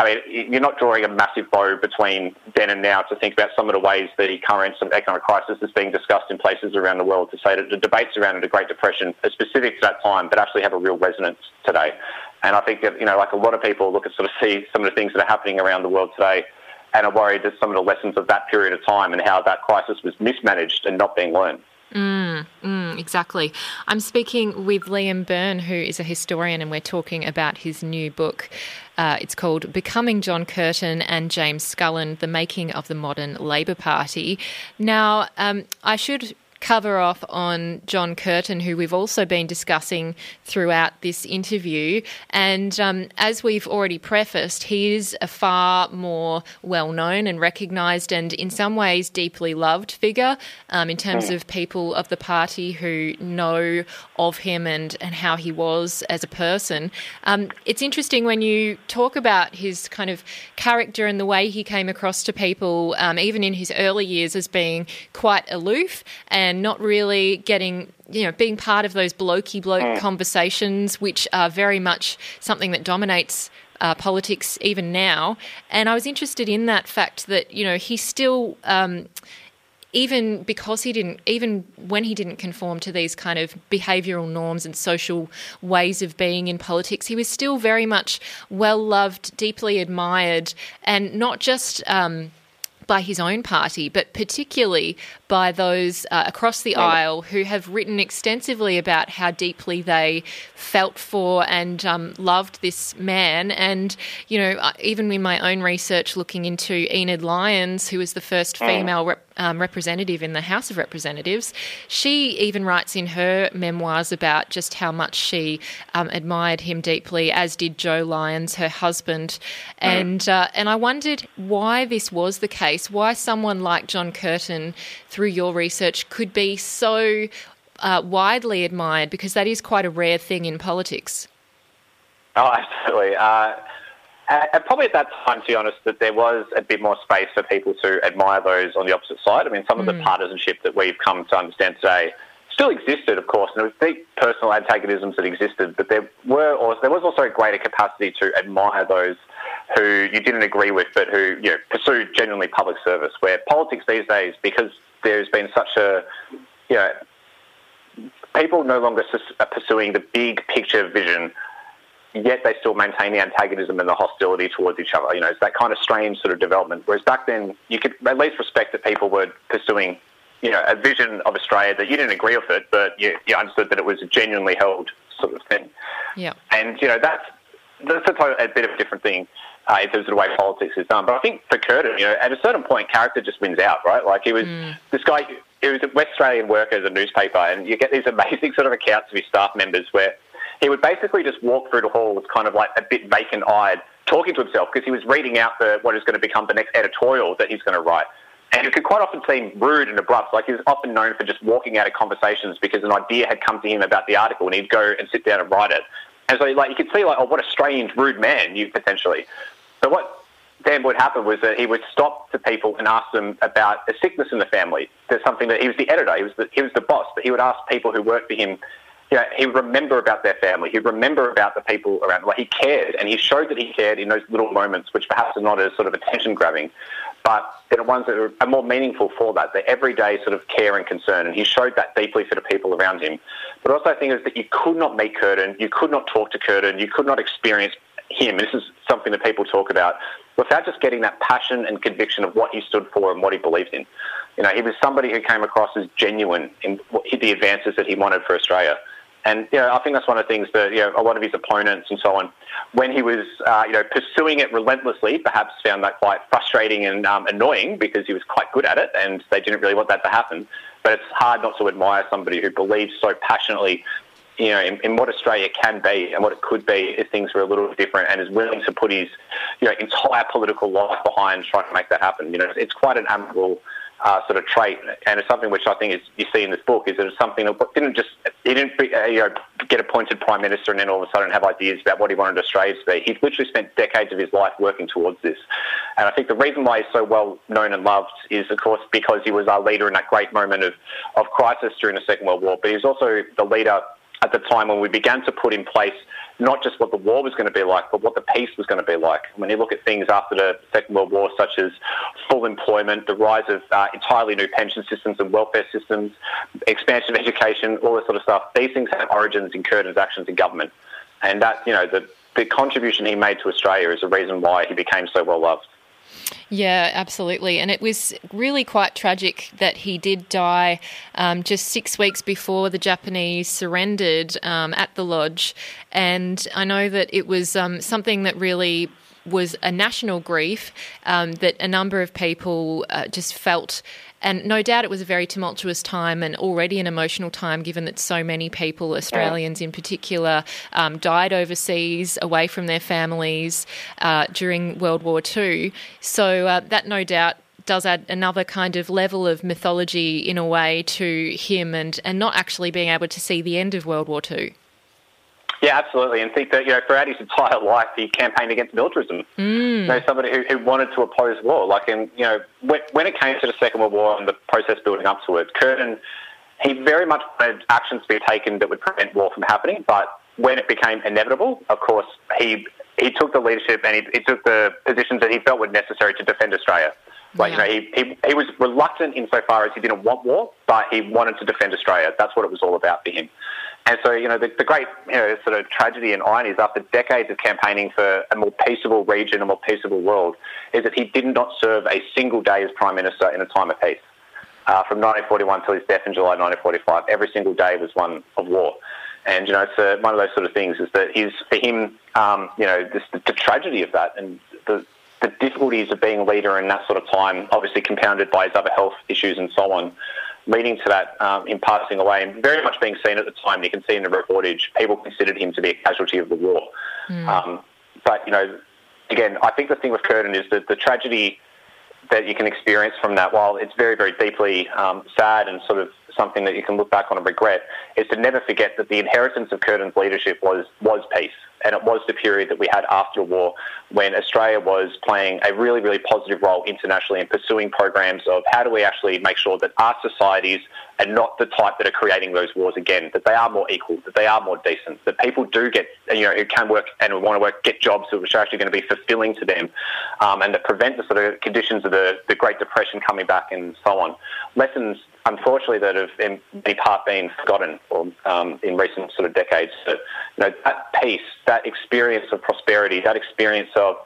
I mean, you're not drawing a massive bow between then and now to think about some of the ways the current sort of economic crisis is being discussed in places around the world, to say that the debates around the Great Depression are specific to that time, but actually have a real resonance today. And I think that, you know, like a lot of people look at sort of see some of the things that are happening around the world today, and are worried that some of the lessons of that period of time and how that crisis was mismanaged and not being learned. Mm, mm, exactly. I'm speaking with Liam Byrne, who is a historian, and we're talking about his new book. Uh, it's called Becoming John Curtin and James Scullin, The Making of the Modern Labor Party. Now, um, I should cover off on John Curtin, who we've also been discussing throughout this interview. And um, as we've already prefaced, he is a far more well-known and recognised and in some ways deeply loved figure um, in terms of people of the party who know of him and, and how he was as a person. Um, it's interesting when you talk about his kind of character and the way he came across to people, um, even in his early years, as being quite aloof and And not really getting, you know, being part of those blokey bloke conversations, which are very much something that dominates uh, politics even now. And I was interested in that fact that, you know, he still, um, even because he didn't, even when he didn't conform to these kind of behavioural norms and social ways of being in politics, he was still very much well loved, deeply admired, and not just Um, by his own party, but particularly by those uh, across the aisle who have written extensively about how deeply they felt for and um, loved this man. And, you know, even in my own research looking into Enid Lyons, who was the first female rep- um, representative in the House of Representatives, she even writes in her memoirs about just how much she um, admired him deeply, as did Jo Lyons, her husband. And, uh, and I wondered why this was the case. Why someone like John Curtin, through your research, could be so uh, widely admired, because that is quite a rare thing in politics. Oh, absolutely. Uh, and probably at that time, to be honest, that there was a bit more space for people to admire those on the opposite side. I mean, some of the mm. partisanship that we've come to understand today still existed, of course, and there was deep personal antagonisms that existed, but there were also, there was also a greater capacity to admire those who you didn't agree with, but who you know, pursued genuinely public service. Where politics these days, because there's been such a, you know, people no longer are pursuing the big picture vision, yet they still maintain the antagonism and the hostility towards each other. You know, it's that kind of strange sort of development. Whereas back then, you could at least respect that people were pursuing, you know, a vision of Australia that you didn't agree with it, but you, you understood that it was a genuinely held sort of thing. Yeah, and you know that's that's a, total, a bit of a different thing uh, in terms of the way politics is done. But I think for Curtin, you know, at a certain point, character just wins out, right? Like he was mm. this guy. He was a West Australian worker as a newspaper, and you get these amazing sort of accounts of his staff members where he would basically just walk through the halls, kind of like a bit vacant-eyed, talking to himself because he was reading out the what is going to become the next editorial that he's going to write. And it could quite often seem rude and abrupt. Like he was often known for just walking out of conversations because an idea had come to him about the article, and he'd go and sit down and write it. And so, like you could see, like, oh, what a strange, rude man you potentially. But what then would happen was that he would stop to people and ask them about a sickness in the family. There's something that he was the editor, he was the, he was the boss, but he would ask people who worked for him. you know, he'd remember about their family. He'd remember about the people around. Like, he cared, and he showed that he cared in those little moments, which perhaps are not as sort of attention-grabbing, but they're ones that are more meaningful for that, the everyday sort of care and concern. And he showed that deeply for the people around him. But also I think is that you could not meet Curtin, you could not talk to Curtin, you could not experience him. This is something that people talk about without just getting that passion and conviction of what he stood for and what he believed in. You know, he was somebody who came across as genuine in the advances that he wanted for Australia. And, you know, I think that's one of the things that, you know, a lot of his opponents and so on, when he was, uh, you know, pursuing it relentlessly, perhaps found that quite frustrating and um, annoying, because he was quite good at it and they didn't really want that to happen. But it's hard not to admire somebody who believes so passionately, you know, in, in what Australia can be and what it could be if things were a little different, and is willing to put his, you know, entire political life behind trying to make that happen. You know, it's quite an admirable Uh, sort of trait, and it's something which I think is, you see in this book, is that it's something that didn't just he didn't uh, you know, get appointed prime minister and then all of a sudden have ideas about what he wanted Australia to be. He literally spent decades of his life working towards this, and I think the reason why he's so well known and loved is, of course, because he was our leader in that great moment of of crisis during the Second World War. But he was also the leader at the time when we began to put in place not just what the war was going to be like, but what the peace was going to be like. When you look at things after the Second World War, such as full employment, the rise of uh, entirely new pension systems and welfare systems, expansion of education, all this sort of stuff, these things have origins in Curtin's actions in government. And that, you know, the, the contribution he made to Australia is the reason why he became so well-loved. Yeah, absolutely. And it was really quite tragic that he did die um, just six weeks before the Japanese surrendered um, at the lodge. And I know that it was um, something that really was a national grief um, that a number of people uh, just felt. And no doubt it was a very tumultuous time and already an emotional time, given that so many people, Australians in particular, um, died overseas, away from their families uh, during World War Two. So uh, that no doubt does add another kind of level of mythology in a way to him, and, and not actually being able to see the end of World War Two. Yeah, absolutely, and think that, you know, throughout his entire life he campaigned against militarism. Mm. You know, somebody who, who wanted to oppose war. Like, in, you know, when, when it came to the Second World War and the process building up to it, Curtin, he very much wanted actions to be taken that would prevent war from happening. But when it became inevitable, of course, he he took the leadership and he, he took the positions that he felt were necessary to defend Australia. Like, yeah. you know, he, he he was reluctant insofar as he didn't want war, but he wanted to defend Australia. That's what it was all about for him. And so, you know, the, the great, you know, sort of tragedy and irony is, after decades of campaigning for a more peaceable region, a more peaceable world, is that he did not serve a single day as Prime Minister in a time of peace. Uh, from nineteen forty-one till his death in July nineteen forty-five, every single day was one of war. And, you know, it's a, one of those sort of things is that he's, for him, um, you know, this, the, the tragedy of that and the, the difficulties of being a leader in that sort of time, obviously compounded by his other health issues and so on, leading to that um, in passing away, and very much being seen at the time. You can see in the reportage, people considered him to be a casualty of the war. Mm. Um, but, you know, again, I think the thing with Curtin is that the tragedy that you can experience from that, while it's very, very deeply um, sad and sort of something that you can look back on and regret, is to never forget that the inheritance of Curtin's leadership was, was peace. And it was the period that we had after the war when Australia was playing a really, really positive role internationally in pursuing programs of how do we actually make sure that our societies are not the type that are creating those wars again, that they are more equal, that they are more decent, that people do get, you know, who can work and want to work, get jobs that are actually going to be fulfilling to them, um, and that prevent the sort of conditions of the, the Great Depression coming back and so on. Lessons, unfortunately, that have in many part been forgotten or, um, in recent sort of decades. But, you know, that peace, that experience of prosperity, that experience of,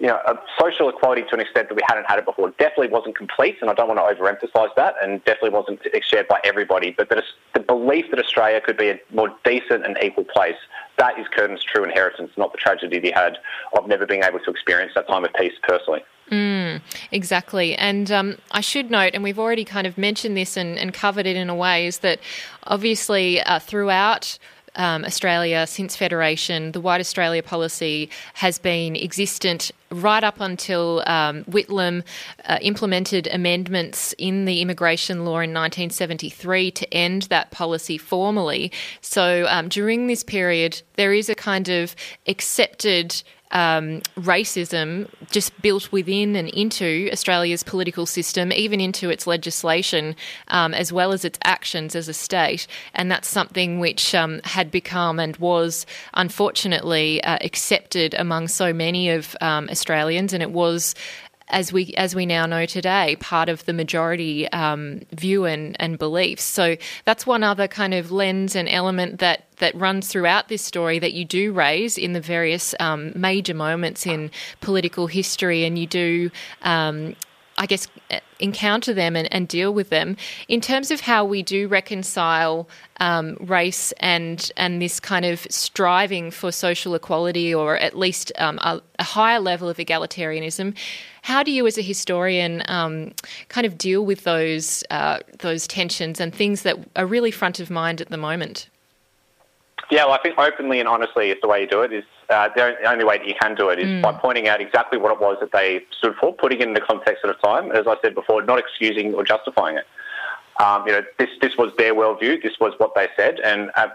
you know, of social equality to an extent that we hadn't had it before, definitely wasn't complete, and I don't want to overemphasise that, and definitely wasn't shared by everybody. But that the belief that Australia could be a more decent and equal place, that is Curtin's true inheritance, not the tragedy he had of never being able to experience that time of peace personally. Mm, exactly. And um, I should note, and we've already kind of mentioned this and, and covered it in a way, is that obviously uh, throughout um, Australia, since Federation, the White Australia policy has been existent right up until um, Whitlam uh, implemented amendments in the immigration law in nineteen seventy-three to end that policy formally. So um, during this period, there is a kind of accepted um, racism just built within and into Australia's political system, even into its legislation, um, as well as its actions as a state. And that's something which um, had become and was unfortunately uh, accepted among so many of um, Australians, and it was, as we as we now know today, part of the majority um, view and, and beliefs. So that's one other kind of lens and element that, that runs throughout this story that you do raise in the various um, major moments in political history, and you do, um, I guess, encounter them and, and deal with them. In terms of how we do reconcile um, race and and this kind of striving for social equality, or at least um, a, a higher level of egalitarianism, how do you as a historian um, kind of deal with those uh, those tensions and things that are really front of mind at the moment? Yeah, well, I think openly and honestly is the way you do it. Is uh, the only way that you can do it is mm. by pointing out exactly what it was that they stood for, putting it in the context at a time, and as I said before, not excusing or justifying it. Um, you know, this this was their worldview, this was what they said, and uh,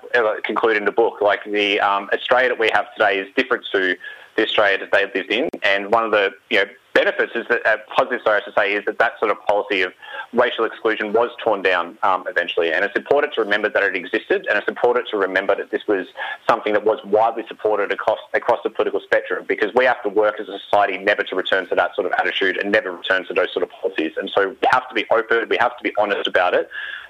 concluding the book, like the um, Australia that we have today is different to the Australia that they lived in, and one of the you know benefits is that, uh, positive sorry to say, is that that sort of policy of racial exclusion was torn down um, eventually, and it's important to remember that it existed, and it's important to remember that this was something that was widely supported across across the political spectrum, because we have to work as a society never to return to that sort of attitude and never return to those sort of policies. And so we have to be open, we have to be honest about it,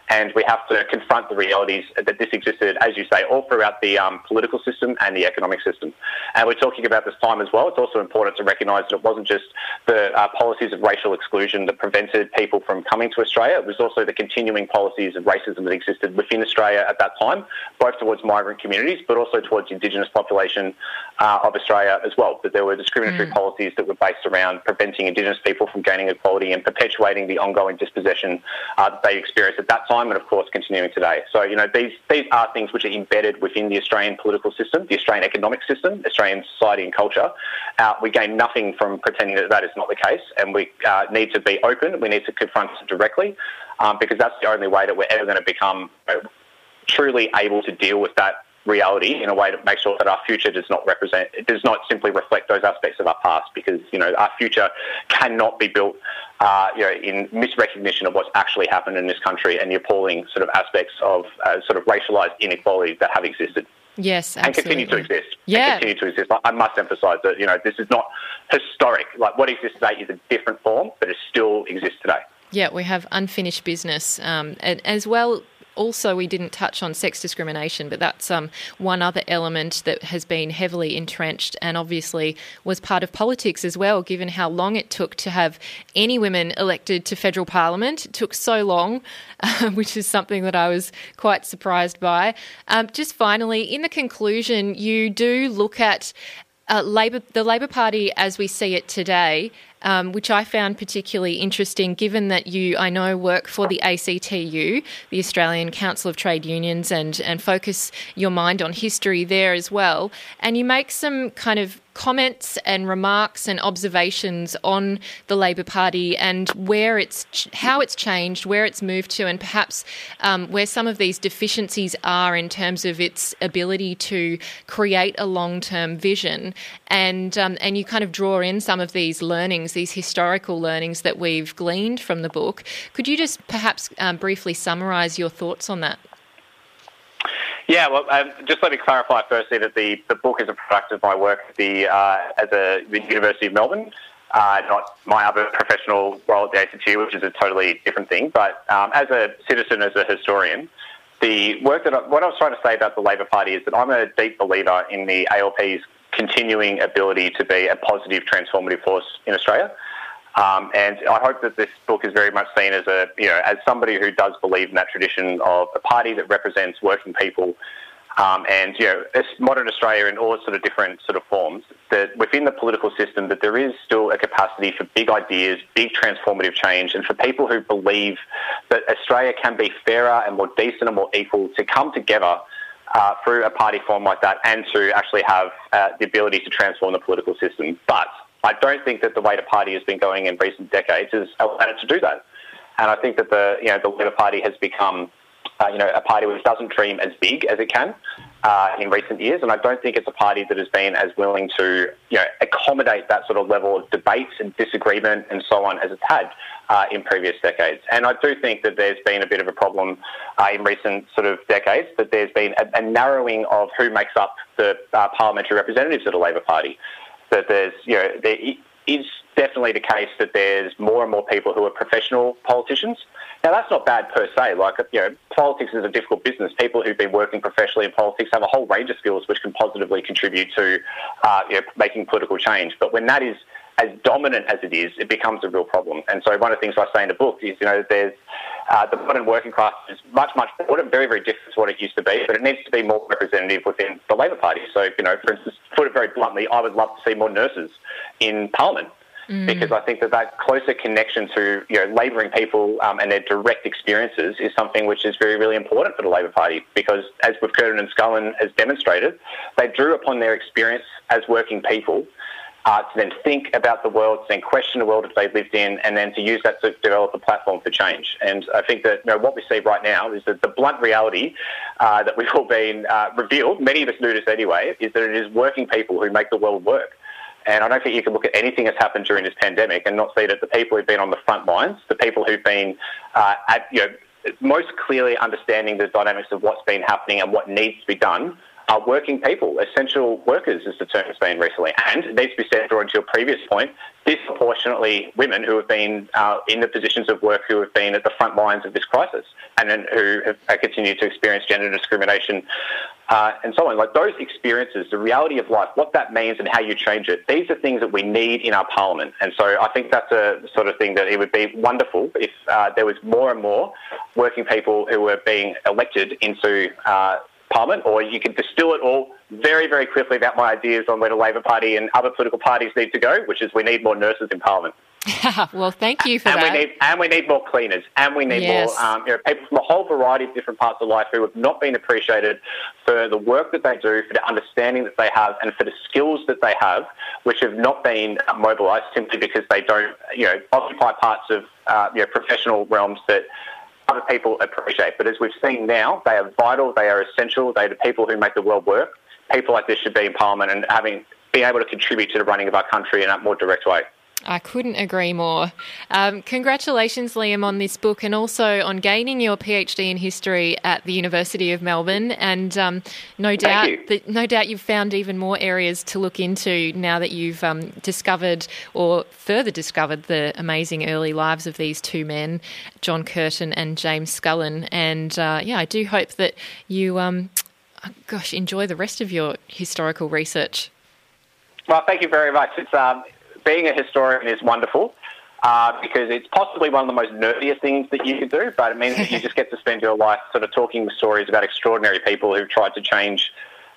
and we have to confront the realities that this existed, as you say, all throughout the um, political system and the economic system. And we're talking about this time as well. It's also important to recognise that it wasn't just the uh, policies of racial exclusion that prevented people from coming to Australia. It was also the continuing policies of racism that existed within Australia at that time, both towards migrant communities, but also towards the Indigenous population uh, of Australia as well. That there were discriminatory mm. policies that were based around preventing Indigenous people from gaining equality and perpetuating the ongoing dispossession uh, that they experienced at that time, and of course continuing today. So, you know, these these are things which are embedded within the Australian political system, the Australian economic system, Australian society and culture. Uh, we gain nothing from pretending that that is not the case, and we uh, need to be open, we need to confront it directly, um, because that's the only way that we're ever going to become you know, truly able to deal with that reality in a way that makes sure that our future does not represent, it does not simply reflect those aspects of our past, because, you know, our future cannot be built Uh, you know, in misrecognition of what's actually happened in this country and the appalling sort of aspects of uh, sort of racialised inequalities that have existed. Yes, absolutely. And continue to exist. Yeah. And continue to exist. I must emphasise that, you know, this is not historic. Like, what exists today is a different form, but it still exists today. Yeah, we have unfinished business. Um, and as well, also, we didn't touch on sex discrimination, but that's um, one other element that has been heavily entrenched and obviously was part of politics as well, given how long it took to have any women elected to federal parliament. It took so long, uh, which is something that I was quite surprised by. Um, just finally, in the conclusion, you do look at Uh, Labor, the Labor Party as we see it today, um, which I found particularly interesting given that you, I know, work for the A C T U, the Australian Council of Trade Unions, and, and focus your mind on history there as well. And you make some kind of comments and remarks and observations on the Labor Party and where it's ch- how it's changed, where it's moved to, and perhaps um, where some of these deficiencies are in terms of its ability to create a long-term vision. And um, and you kind of draw in some of these learnings, these historical learnings that we've gleaned from the book. Could you just perhaps um, briefly summarise your thoughts on that? Yeah, well, um, just let me clarify firstly that the, the book is a product of my work at the uh, at the University of Melbourne, uh, not my other professional role at the A C T U, which is a totally different thing. But um, as a citizen, as a historian, the work that I, what I was trying to say about the Labor Party is that I'm a deep believer in the A L P's continuing ability to be a positive, transformative force in Australia. Um, and I hope that this book is very much seen as a, you know, as somebody who does believe in that tradition of a party that represents working people, um, and, you know, modern Australia in all sort of different sort of forms, that within the political system that there is still a capacity for big ideas, big transformative change, and for people who believe that Australia can be fairer and more decent and more equal to come together uh, through a party form like that, and to actually have uh, the ability to transform the political system. But I don't think that the way the party has been going in recent decades has allowed it to do that, and I think that the you know the Labor Party has become uh, you know a party which doesn't dream as big as it can, Uh, in recent years, and I don't think it's a party that has been as willing to, you know, accommodate that sort of level of debate and disagreement and so on as it's had uh, in previous decades. And I do think that there's been a bit of a problem uh, in recent sort of decades, that there's been a, a narrowing of who makes up the uh, parliamentary representatives of the Labor Party. That there's, you know, there is definitely the case that there's more and more people who are professional politicians. Now, that's not bad per se. Like, you know, politics is a difficult business. People who've been working professionally in politics have a whole range of skills which can positively contribute to uh, you know, making political change. But when that is as dominant as it is, it becomes a real problem. And so one of the things I say in the book is, you know, there's uh, the modern working class is much, much broader, very, very different to what it used to be, but it needs to be more representative within the Labor Party. So, you know, for instance, to put it very bluntly, I would love to see more nurses in Parliament. Mm. Because I think that that closer connection to, you know, labouring people um, and their direct experiences is something which is very, really important for the Labor Party, because as with Curtin and Scullin has demonstrated, they drew upon their experience as working people uh, to then think about the world, to then question the world that they lived in, and then to use that to develop a platform for change. And I think that, you know, what we see right now is that the blunt reality uh, that we've all been uh, revealed, many of us knew this anyway, is that it is working people who make the world work. And I don't think you can look at anything that's happened during this pandemic and not see that the people who've been on the front lines, the people who've been uh, at, you know, most clearly understanding the dynamics of what's been happening and what needs to be done, are working people. Essential workers is the term that's been recently. And it needs to be said, drawing to your previous point, disproportionately women who have been uh, in the positions of work, who have been at the front lines of this crisis, and then who have continued to experience gender discrimination uh, and so on. Like, those experiences, the reality of life, what that means and how you change it, these are things that we need in our parliament. And so I think that's a sort of thing that it would be wonderful if uh, there was more and more working people who were being elected into uh Parliament, or you can distill it all very, very quickly about my ideas on where the Labor Party and other political parties need to go, which is we need more nurses in Parliament. Well, thank you for and that. We need, and we need more cleaners, and we need yes. more um, you know, people from a whole variety of different parts of life who have not been appreciated for the work that they do, for the understanding that they have, and for the skills that they have, which have not been mobilised simply because they don't, you know, occupy parts of uh, you know, professional realms that other people appreciate. But as we've seen now, they are vital, they are essential, they are the people who make the world work. People like this should be in Parliament and having being able to contribute to the running of our country in a more direct way. I couldn't agree more. Um, congratulations, Liam, on this book and also on gaining your PhD in history at the University of Melbourne. And um, no doubt, that, no doubt, you've found even more areas to look into now that you've um, discovered or further discovered the amazing early lives of these two men, John Curtin and James Scullin. And uh, yeah, I do hope that you, um, gosh, enjoy the rest of your historical research. Well, thank you very much. It's um. Being a historian is wonderful uh, because it's possibly one of the most nerdiest things that you can do, but it means that you just get to spend your life sort of talking stories about extraordinary people who've tried to change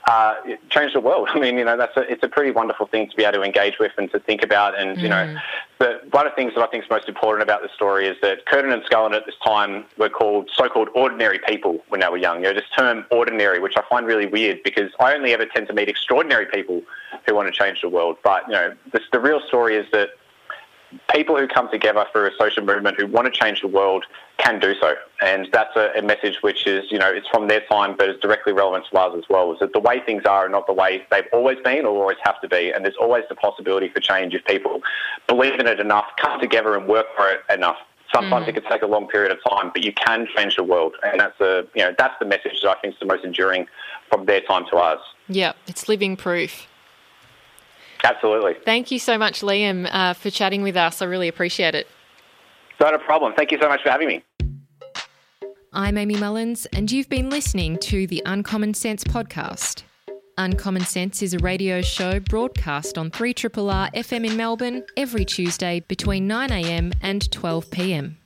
uh, change the world. I mean, you know, that's a, it's a pretty wonderful thing to be able to engage with and to think about. And, you mm. know, but one of the things that I think is most important about the story is that Curtin and Scullin at this time were called so-called ordinary people when they were young. You know, this term ordinary, which I find really weird because I only ever tend to meet extraordinary people who want to change the world. But, you know, this, the real story is that people who come together for a social movement who want to change the world can do so. And that's a, a message which is, you know, it's from their time, but it's directly relevant to ours as well, is that the way things are are not the way they've always been or always have to be. And there's always the possibility for change if people believe in it enough, come together and work for it enough. Sometimes mm. it can take a long period of time, but you can change the world. And that's a, you know, that's the message that I think is the most enduring from their time to ours. Yeah, it's living proof. Absolutely. Thank you so much, Liam, uh, for chatting with us. I really appreciate it. Not a problem. Thank you so much for having me. I'm Amy Mullins, and you've been listening to the Uncommon Sense podcast. Uncommon Sense is a radio show broadcast on three R R R F M in Melbourne every Tuesday between nine a.m. and twelve p.m.